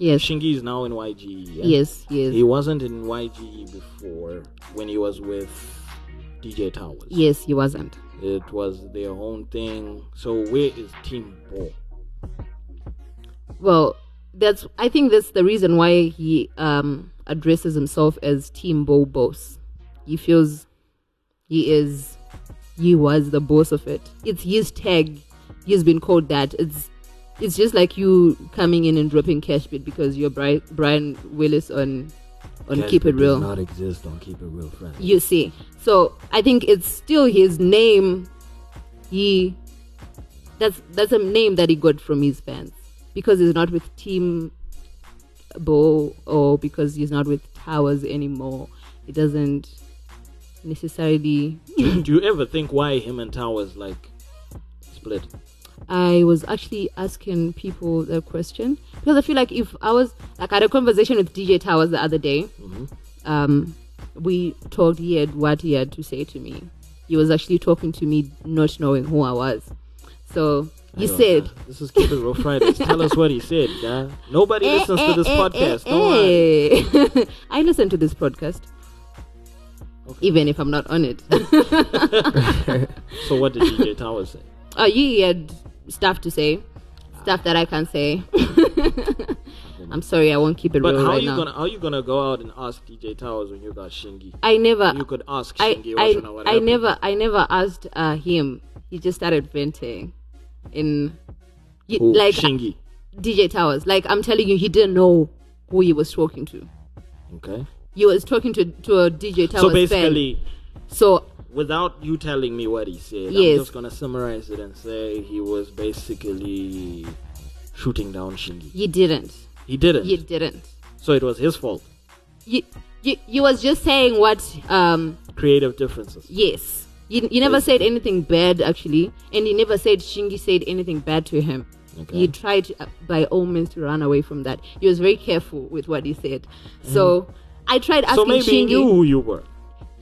Yes. Shingi is now in Y G E. Yeah? Yes, yes. He wasn't in Y G E before when he was with D J Towers. Yes, he wasn't. It was their own thing. So where is Team Ball? Well, that's. I think that's the reason why he um, addresses himself as Team Ball boss. He feels he is, he was the boss of it. It's his tag. He's been called that. It's it's just like you coming in and dropping cash bit because you're Bri- Brian Willis on on Keep It Real. Does not exist on Keep It Real Fridays. You see, so I think it's still his name. He that's that's a name that he got from his fans, because he's not with Team Bo or because he's not with Towers anymore. It doesn't necessarily. do, do you ever think why him and Towers like split? I was actually asking people the question, because I feel like if I was, like I had a conversation with D J Towers the other day. Mm-hmm. Um, we told he had what he had to say to me. He was actually talking to me not knowing who I was. So he said, know. This is Keep It Real Fridays. Tell us what he said. Nah. Nobody eh, listens eh, to this eh, podcast. Eh, eh. I listen to this podcast. Okay. Even if I'm not on it. So what did D J Towers say? Oh, he had stuff to say. Stuff that I can't say. I'm sorry, I won't keep it but real how right you now. But how are you going to go out and ask D J Towers when you got Shingi? I never... You could ask I, Shingi. I, I, what I, never, I never asked uh, him. He just started venting. In... You, who? Like, Shingi? D J Towers. Like, I'm telling you, he didn't know who he was talking to. Okay. He was talking to, to a D J Towers fan. So basically... Fan. So... Without you telling me what he said, yes. I'm just going to summarize it and say he was basically shooting down Shingi. He didn't. He didn't? He didn't. So it was his fault? You, you, you was just saying what... Um, creative differences. Yes. You, you never said anything bad, actually. And he never said Shingi said anything bad to him. Okay. He tried, to, uh, by all means, to run away from that. He was very careful with what he said. Mm. So I tried asking Shingi... So maybe Shingi, he knew who you were.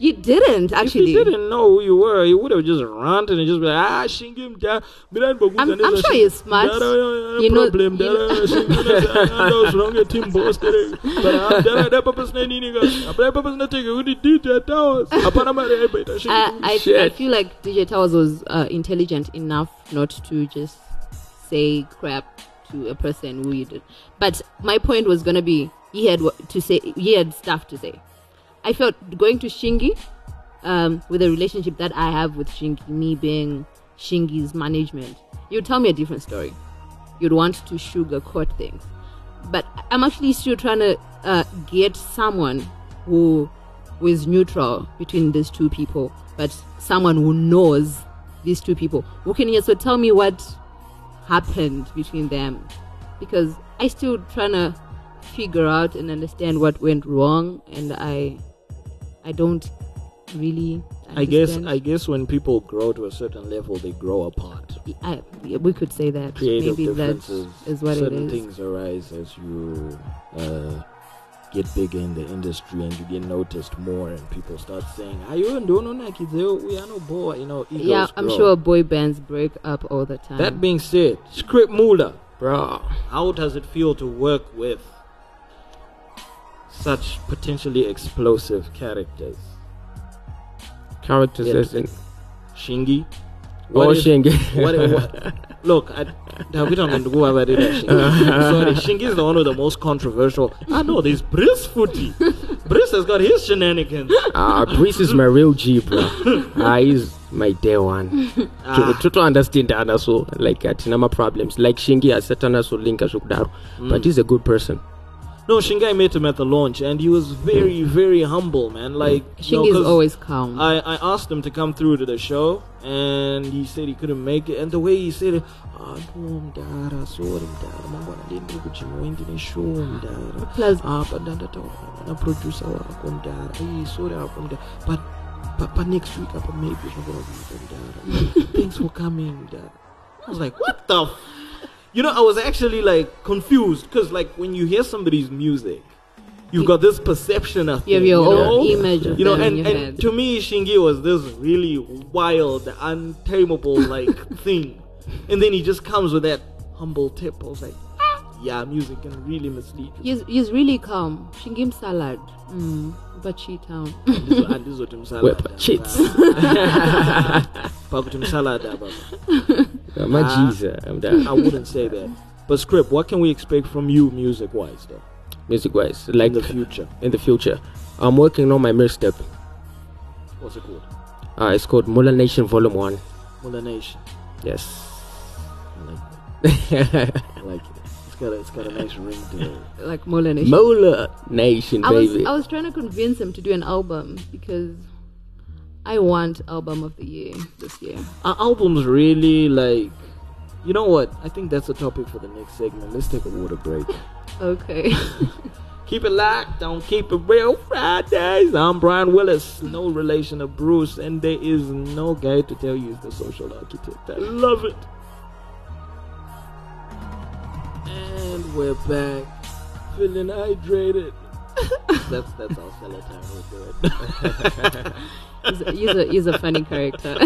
You didn't, actually. If he didn't know who you were, he would have just ranted and just be like, ah, Shingi, I'm, I'm sure he's smart. You know, you know. I, I, I feel like D J Towers was uh, intelligent enough not to just say crap to a person who you did. But my point was going to be, he had to say, he had stuff to say. I felt going to Shingi, um, with the relationship that I have with Shingi, me being Shingi's management, you'd tell me a different story. You'd want to sugarcoat things. But I'm actually still trying to uh, get someone who, who is neutral between these two people, but someone who knows these two people, who can also tell me what happened between them. Because I still trying to figure out and understand what went wrong, and I... I don't really understand. I guess I guess when people grow to a certain level, they grow apart. I, we could say that. Creative Maybe differences. That is what certain it is. Things arise as you uh, get bigger in the industry and you get noticed more, and people start saying, "Are you doing like we are no boy?" You know, egos yeah. I'm grow. Sure boy bands break up all the time. That being said, Script Mulo, bro, how does it feel to work with such potentially explosive characters? Characters, yes. As in Shingi. What oh, is, Shingi. What, what, look, I, we don't want to go over there. Sorry, Shingi is the one of the most controversial. I know this Briss footy. Briss has got his shenanigans. Ah, uh, Briss is my real G, bro. Ah, uh, he's my day one. Ah. To, to, to understand that, also, like, I have my problems. Like Shingi, I set another link as well. But he's a good person. No, Shingi met him at the launch, and he was very, very humble, man. Like Shingi is always calm. I, I asked him to come through to the show, and he said he couldn't make it. And the way he said it, but but, but next week, maybe thanks for coming. I was like, what the? F-? You know, I was actually, like, confused. Because, like, when you hear somebody's music, you've got this perception of... You have your you own know? image of you know, and, and to me, Shingi was this really wild, untamable, like, thing. And then he just comes with that humble tip. I was like, yeah, music can really mislead you. He's, he's really calm. Shingi salad. Mm. Bachi town. I wouldn't say that. But Script, what can we expect from you music wise though? Music wise. Like in the future. In the future. I'm working on my mixtape. What's it called? Uh, it's called Mula Nation Volume One. Mula Nation. Yes. I like that. I like it. Got a, it's got a nice ring to it. Like Mola Nation. Mola Nation, I baby. Was, I was trying to convince him to do an album because I want album of the year this year. Our albums really like... You know what? I think that's a topic for the next segment. Let's take a water break. Okay. Keep it locked. Don't keep it real Fridays. I'm Brian Willis, no relation to Bruce, and there is no guy to tell you he's the social architect. I love it. and we're back, feeling hydrated. That's that's how Celetine would do it. he's, a, he's, a, he's a funny character.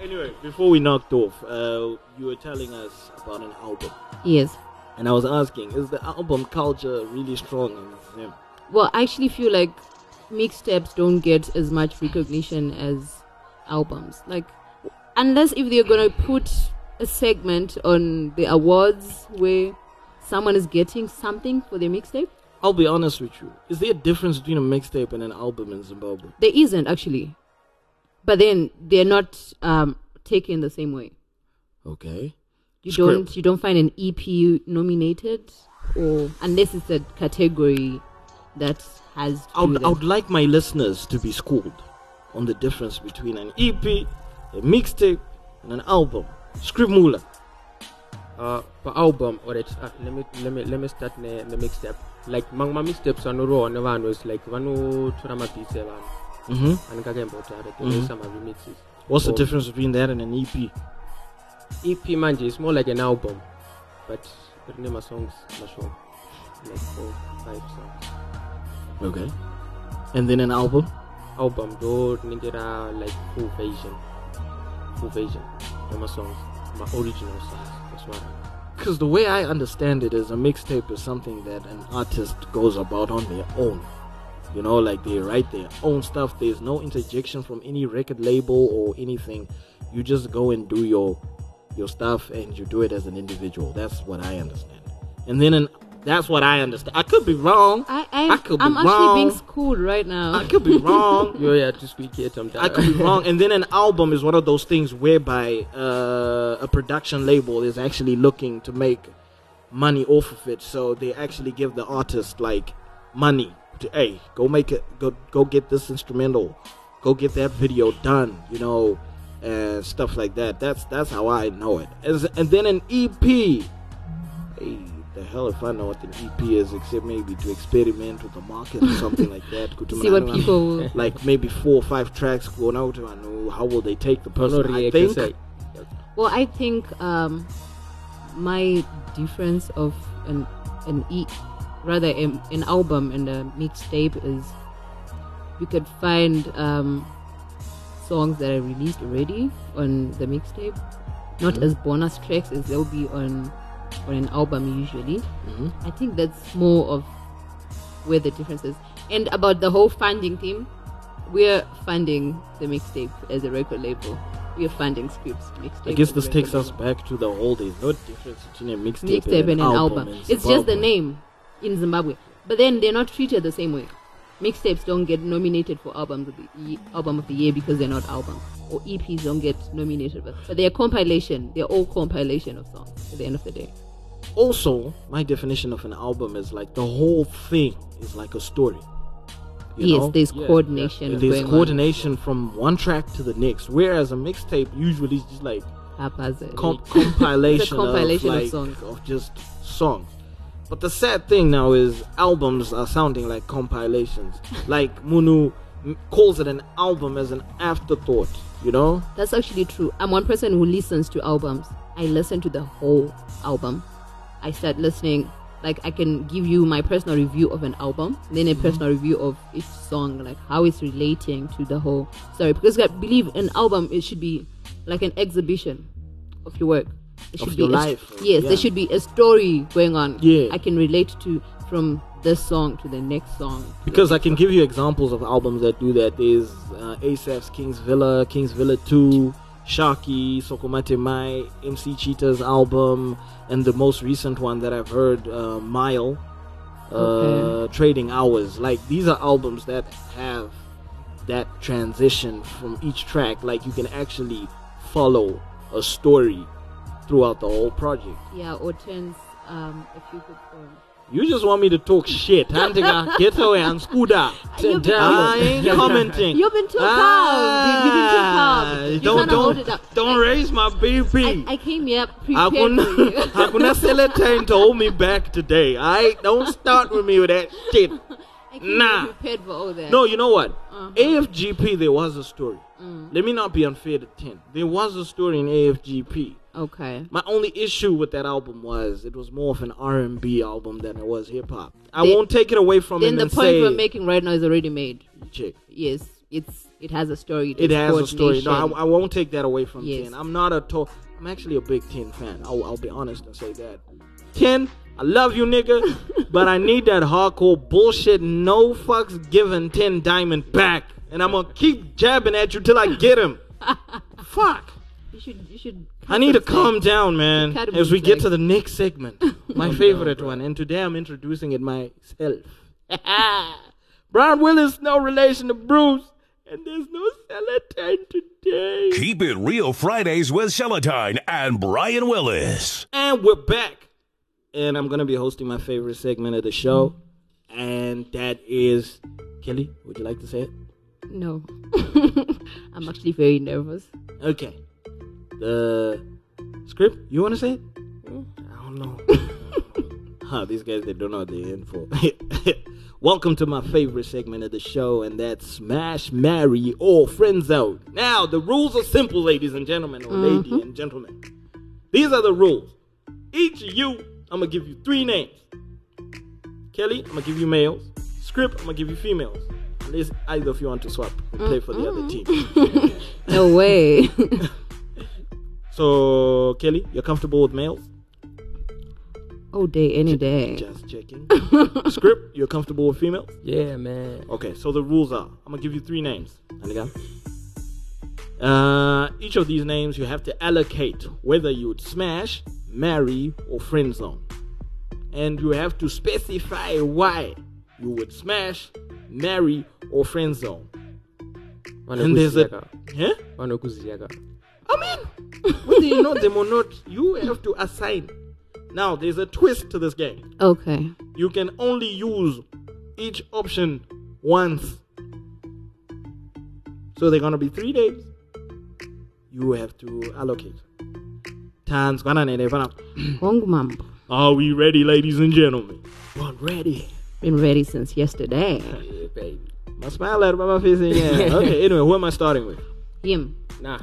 Anyway, before we knocked off, uh, you were telling us about an album. Yes. And I was asking, is the album culture really strong in Zim? Well, I actually feel like mixtapes don't get as much recognition as albums. Like, unless if they're going to put a segment on the awards where someone is getting something for their mixtape. I'll be honest with you. Is there a difference between a mixtape and an album in Zimbabwe? There isn't, actually. But then they're not um, taken the same way. Okay. You Script. don't you don't find an E P nominated, or unless it's a category that has. I would, I would like my listeners to be schooled on the difference between an E P, a mixtape, and an album. Script Mulo. Uh, for album, or it's, uh, let me let me let me start the mixtape. Like mangma mixtapes are no raw and one was like one trama piece and and kagembo tare some remixes. What's the difference between that and an E P? E P manje is more like an album, but the name of songs much more, like four, five songs. Okay. And then an album? Album do ningera like full version, full version. My songs, my original songs. That's why. Because the way I understand it is a mixtape is something that an artist goes about on their own. You know, like they write their own stuff. There's no interjection from any record label or anything. You just go and do your your stuff and you do it as an individual. That's what I understand. And then an, that's what I understand. I could be wrong. I, I'm, I could be I'm wrong. I'm actually being schooled right now. I could be wrong. You have to speak here sometimes. I could be wrong. And then an album is one of those things whereby uh, a production label is actually looking to make money off of it. So they actually give the artist like money to, hey, go make it, go, go get this instrumental, go get that video done, you know, and stuff like that. That's that's how I know it. As, and then an E P. Hey. The hell if I know what an E P is, except maybe to experiment with the market or something like that. See what people like maybe four or five tracks going out. I know how will they take the person. I think. Well, I think um, my difference of an an E, rather an, an album and a mixtape is you could find um, songs that are released already on the mixtape, not mm-hmm. as bonus tracks as they'll be on. Or an album usually. Mm-hmm. I think that's more of where the difference is. And about the whole funding theme, we're funding the mixtape as a record label. We're funding Script's mixtape. I guess this takes label. us back to the old days. No difference between a mixtape and, and an album. album. It's just the name in Zimbabwe. But then they're not treated the same way. Mixtapes don't get nominated for albums of the ye- album of the year because they're not albums. Or E Ps don't get nominated, but, but they're compilation. They're all compilation of songs at the end of the day. Also, my definition of an album is like the whole thing is like a story. You yes, know? there's yeah, coordination. Yeah. There's coordination on. from one track to the next. Whereas a mixtape usually is just like com- compilation, it's a compilation of, like, of songs, of just songs. But the sad thing now is albums are sounding like compilations. Like Munu calls it an album as an afterthought. You know, that's actually true. I'm one person who listens to albums. I listen to the whole album. I start listening, like I can give you my personal review of an album, then a personal review of each song, like how it's relating to the whole story. Because I believe an album, it should be like an exhibition of your work. It should of be your a, life. Yes, yeah. There should be a story going on. Yeah. I can relate to from this song to the next song. Because I can song. give you examples of albums that do that. There's uh, A$AP's King's Villa, King's Villa two. Shaki, Sokomate Mai, M C Cheetah's album, and the most recent one that I've heard, uh, Mile, uh, okay. Trading Hours. Like, these are albums that have that transition from each track. Like, you can actually follow a story throughout the whole project. Yeah, or turns, um, if you could... Um You just want me to talk shit. Get away and scooter. I ain't commenting. You've been too ah, calm. You've been too calm. Don't, don't, hold it up. don't I, raise my B P. I, I came here prepared for you. I'm going to sell a time to hold me back today. I Don't start with me with that shit. I came nah. prepared for all that. No, you know what? Uh-huh. A F G P, there was a story. Mm. Let me not be unfair to ten. There was a story in A F G P. Okay. My only issue with that album was it was more of an R and B album than it was hip-hop. I they, won't take it away from then him the and point say, we're making right now is already made. Check. Yes, it's it has a story. It has a story. No, I, I won't take that away from yes. Ten. I'm not a to- I'm actually a big Ten fan. I'll, I'll be honest and say that. Ten, I love you, nigga, but I need that hardcore bullshit, no fucks given Ten Diamond back, and I'm gonna keep jabbing at you till I get him. Fuck. You should, you should I need to sec. calm down, man, as we sec. get to the next segment. My oh, favorite no, one. And today I'm introducing it myself. Brian Willis, no relation to Bruce. And there's no Celetine today. Keep It Real Fridays with Celetine and Brian Willis. And we're back. And I'm going to be hosting my favorite segment of the show. Mm. And that is... Kelly, would you like to say it? No. I'm actually very nervous. Okay. The script, you want to say it? Mm. I don't know. huh, these guys, they don't know what they're in for. Welcome to my favorite segment of the show, and that's Smash, Marry, or Friends Out. Now, the rules are simple, ladies and gentlemen, or mm-hmm. lady and gentlemen. These are the rules. Each of you, I'm going to give you three names. Kelly, I'm going to give you males. Script, I'm going to give you females. Unless either of you want to swap and play for the other team. No way. So, Kelly, you're comfortable with males? Oh, day, any day. Just checking. Script, you're comfortable with females? Yeah, man. Okay, so the rules are, I'm going to give you three names. Uh, each of these names, you have to allocate whether you would smash, marry, or friend zone. And you have to specify why you would smash, marry, or friend zone. And there's a... Yeah? I mean, whether you know them or not, you have to assign. Now, there's a twist to this game. Okay. You can only use each option once. So they're going to be three days. You have to allocate. Are we ready, ladies and gentlemen? I'm ready. Been ready since yesterday. Yeah, baby. My smile out of my face. Yeah. Okay, anyway, who am I starting with? Him. Nah, nah.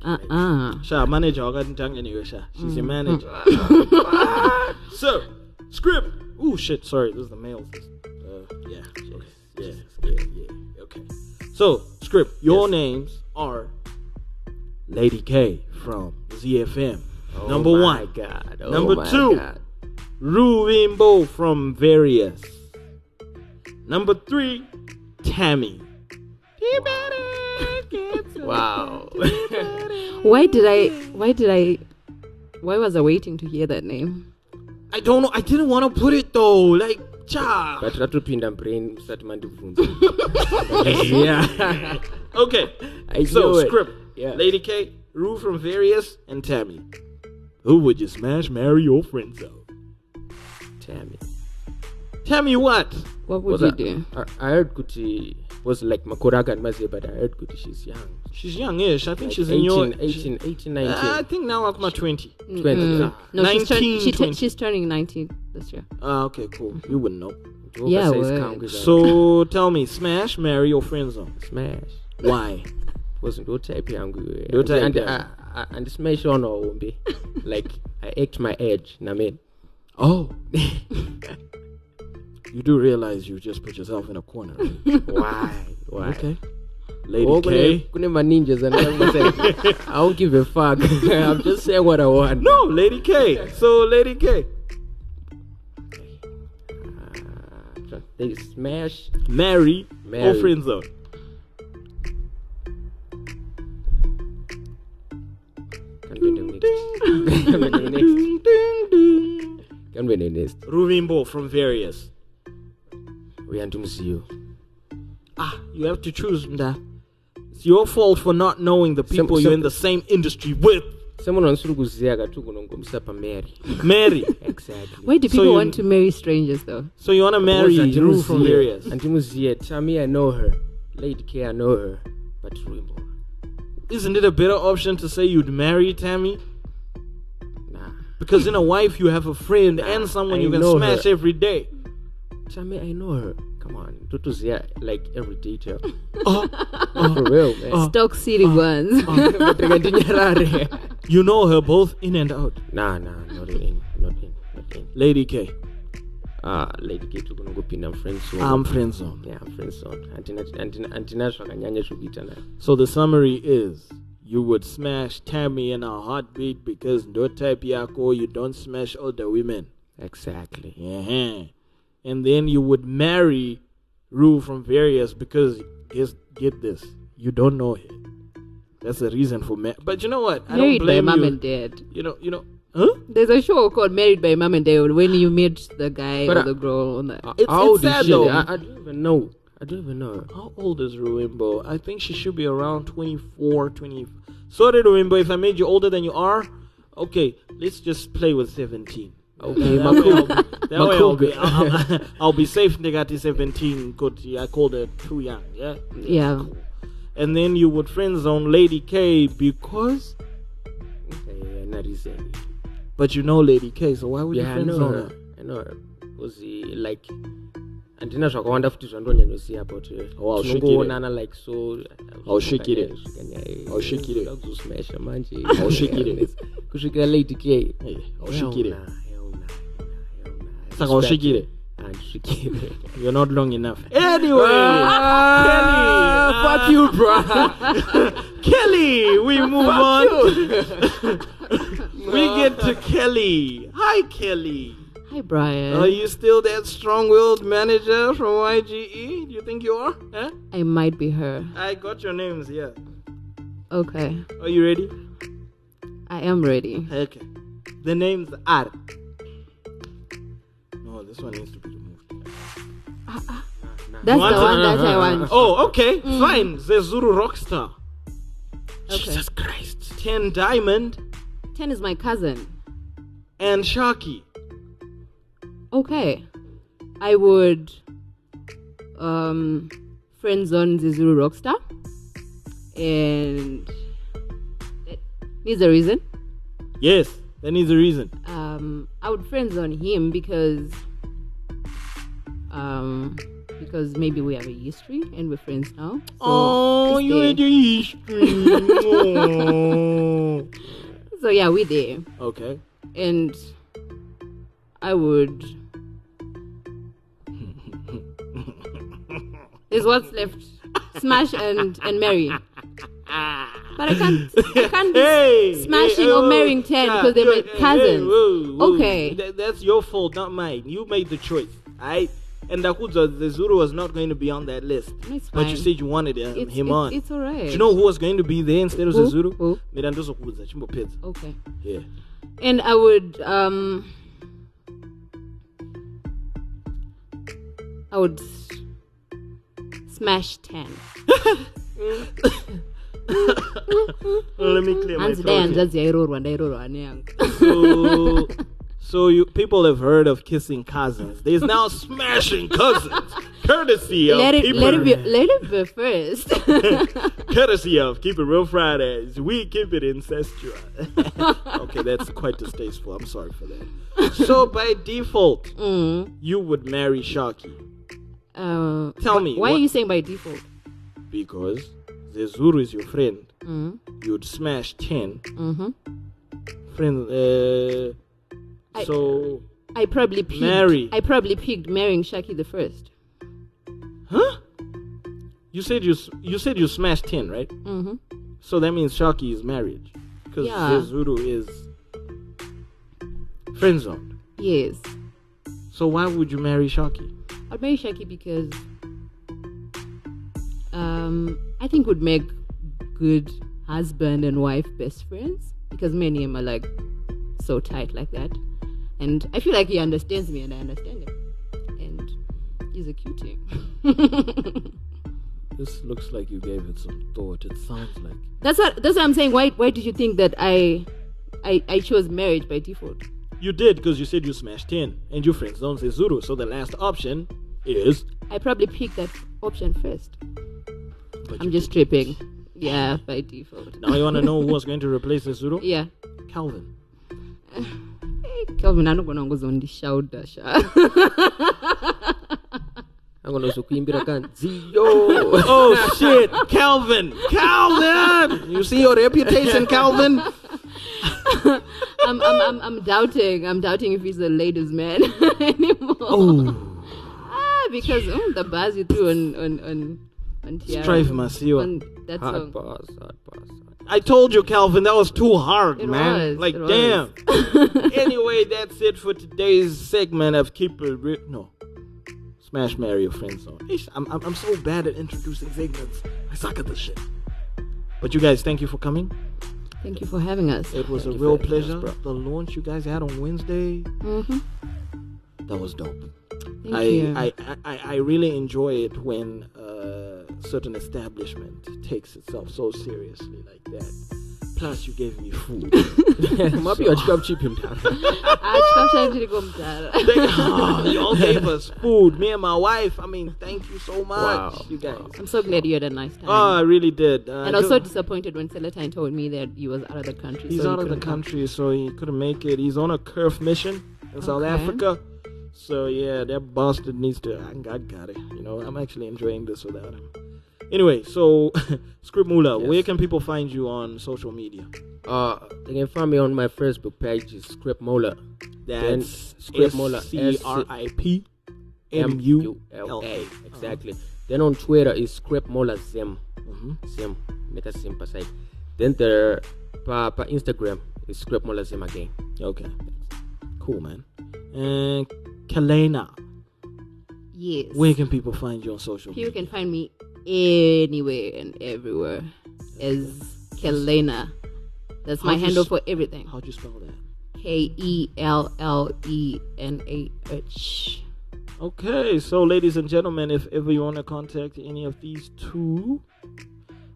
Uh-uh. Sha, manager. I got tongue anyway, Sha. She's your manager. So, script. Ooh, shit. Sorry, this is the males. Uh, yeah. Okay. Yeah. Yeah. Yeah. Okay. So, script. Your yes. names are Lady K from Z F M. Oh Number my one. God. Oh Number my two. God. Ruimbo from Various. Number three. Tammy. Hey, wow. Wow. Why did I, why did I, why was I waiting to hear that name? I don't know. I didn't want to put it though. Like, cha. But that would my brain. Yeah. Okay. I so, script. Yeah. Lady K, Rue from Various, and Tammy. Who would you smash, marry, or friend zone? Tammy. Tammy what? What would was you I, do? I, I heard Kuti. Was like Makoraga and Maze, but I heard good she's young. She's youngish. I think like she's eighteen, in your eighteen, she, eighteen, nineteen. I think now I'm at twenty. Mm-hmm. twenty. No, nineteen, she's, turn, she t- she's turning nineteen this year. Ah, okay, cool. Mm-hmm. You wouldn't know. Yeah, would. So tell me, smash, marry, or friend zone? Smash. Why? Wasn't your type young. Your type. And I, I, and smash on or won't be. Like I act my age. I mean. Oh. You do realize you just put yourself in a corner. Right? Why? Why? Okay. Lady oh, K. Ninjas and I don't give a fuck. I'm just saying what I want. No, Lady K. So, Lady K. Uh, they smash. Marry, marry. Or friend zone. Can't be the next. Can't be the next. Ruvimbo from Various. We want to see you. Ah, you have to choose Mda. It's your fault for not knowing the people some, you're some, in the same industry with. Someone wants to go marry. Marry. Exactly. Why do people so want you, to marry strangers though? So you want to marry Rue from Various. Antimuzia, Tammy, I know her. Lady K, I know her. But Ruimbo. Isn't it a better option to say you'd marry Tammy? Nah. Because in a wife you have a friend nah, and someone I you can smash her. Every day. Chame, I know her. Come on, Tutuzia, like every detail. Oh, oh, for real, man. Stock City ones. You know her both in and out. Nah, nah, not in, not in, not in. Lady K. Ah, Lady K took no good pin and friend zone. I'm friend zone. Yeah, I'm friend zone. Antinat. So the summary is you would smash Tammy in a heartbeat because no type Yako, you don't smash older women. Exactly. Yeah. And then you would marry Rue from Various because guess, get this, you don't know it. That's the reason for marriage. But you know what? I married don't blame by mom you. And dad. You know, you know, huh? There's a show called Married by Mom and Dad when you meet the guy but or I, the girl. On the, it's it's sad she, though. I, I don't even know. I don't even know. How old is Ruimbo? I think she should be around twenty-four, twenty. Sorry, Ruimbo, if I made you older than you are. Okay, let's just play with seventeen. Okay, that way I'll be, that way I'll, be I'll, I'll be safe. Negati seventeen, I called her too young. Yeah. Yeah. And then you would friend zone Lady K because, okay, not reason. But you know Lady K, so why would yeah, you friend zone her? I know her. Was like, and then I wonder if you see about her. Oh, I'll shake it. Nana like so. I'll shake it. I'll shake it. I'll smash her man. I'll shake it. Cause you got Lady K. I'll shake it. You're not long enough. Anyway, ah, Kelly, ah, fuck you, bro. Kelly, we move on. No. We get to Kelly. Hi, Kelly. Hi, Brian. Are you still that strong-willed manager from Y G E? Do you think you are? Huh? I might be her. I got your names here. Okay. Are you ready? I am ready. Okay. The names are. This one needs to be removed. Uh, uh, nah, nah. That's want the one that I want. Oh, okay. Mm. Fine. The Zulu Rockstar. Okay. Jesus Christ. Ten Diamond. Ten is my cousin. And Sharky. Okay. I would um, friend zone the Zulu Rockstar. And that needs a reason. Yes, that needs a reason. Um, I would friend zone him because... Um, because maybe we have a history and we're friends now. So oh, you had a history. Oh. So yeah, we're there. Okay. And I would. Is what's left? Smash and and marry. But I can't, I can't be hey, smashing hey, oh, or marrying ten because yeah, they're my cousins. Hey, whoa, whoa. Okay. Th- that's your fault, not mine. You made the choice. I. And Dakuzo, the Zulu was not going to be on that list. It's fine. But you said you wanted um, it's, him it's, on. It's all right. Do you know who was going to be there instead of the Zulu? Who? Mirandozo Kuza, Chimbo Pets. Okay. Yeah. And I would, um... I would smash ten. Let me clear my throat. So... So you people have heard of kissing cousins. There's now smashing cousins, courtesy of let it, Keep It Real. Let it be first. Courtesy of Keep It Real Fridays. We keep it incestual. Okay, that's quite distasteful. I'm sorry for that. So by default, mm. you would marry Sharky. Uh, Tell wh- me. Why what, are you saying by default? Because the Zuru is your friend. Mm. You'd smash ten. Mm-hmm. Friend... Uh, So I, I probably picked Mary. I probably picked marrying Sharky the first. Huh? You said you you said you smashed ten, right? Mm-hmm. So that means Sharky is marriage, because yeah. Zulu is friend zoned. Yes. So why would you marry Sharky? I'd marry Sharky because um I think would make good husband and wife best friends because me and him are like so tight like that. And I feel like he understands me and I understand him. And he's a cutie. This looks like you gave it some thought. It sounds like... That's what, that's what I'm saying. Why Why did you think that I I, I chose marriage by default? You did because you said you smashed ten. And your friends don't say Zuru. So the last option is... I probably picked that option first. But I'm just tripping. Yeah, by default. Now you want to know who was going to replace the Zuru? Yeah. Calvin. Calvin, I'm not going to go on the shoulder. I'm going to also clean a gun. Oh, shit. Calvin. Calvin. You see your reputation, Calvin? I'm, I'm, I'm, I'm doubting. I'm doubting if he's a ladies' man anymore. Oh. Ah, because mm, the bars you threw on on on, on Tiara. Strive Masiwa. On that hard song. Bars, hard bars. I told you, Calvin, that was too hard, it man. Was, like, it damn. Was. Anyway, that's it for today's segment of Keep It Real. No. Smash Mario Friend Zone. I'm, I'm, I'm so bad at introducing segments. I suck at this shit. But you guys, thank you for coming. Thank you for having us. It was thank a real pleasure. Us, the launch you guys had on Wednesday. Mm-hmm. That was dope. Thank I, you. I, I, I really enjoy it when a certain establishment takes itself so seriously like that. Plus, you gave me food. You all gave us food. Me and my wife. I mean, thank you so much, wow. you guys. I'm so glad you had a nice time. Oh, I really did. Uh, and I was so disappointed when Celetine told me that he was out of the country. He's so out he of the country, come. so he couldn't make it. He's on a curve mission in okay. South Africa. So, yeah, that bastard needs to... I got it. You know, I'm actually enjoying this without him. Anyway, so, Script Mulo, yes. where can people find you on social media? Uh, They can find me on my Facebook page, is Script Mulo. That's Script Mulo. S C R I P M U L A. Exactly. Uh-huh. Then on Twitter is Script Mulo Zim. Mm-hmm. Zim. Make a Zim pasai. Then the pa, pa Instagram is Script Mulo Zim again. Okay. Cool, man. And Kalena. Yes. Where can people find you on social people media? People can find me anywhere and everywhere as Kelena. That's my handle for everything. How'd you spell that? K E L L E N A H. Okay, so ladies and gentlemen, if ever you want to contact any of these two,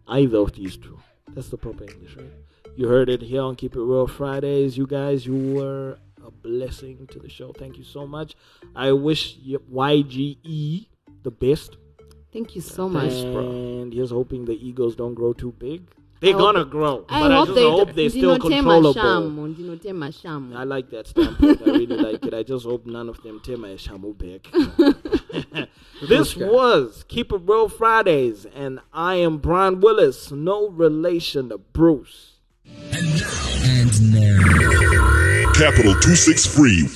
either of these two, that's the proper English, right? You heard it here on Keep It Real Fridays. You guys, you were a blessing to the show. Thank you so much. I wish Y G E the best. Thank you so much. And here's hoping the egos don't grow too big. They're I gonna grow. I but hope I just they hope d- they're d- still d- controllable. D- I like that standpoint. I really like it. I just hope none of them tema shamu back. This was Keep It Real Fridays, and I am Brian Willis, no relation to Bruce. And now, and now. Capital two six three.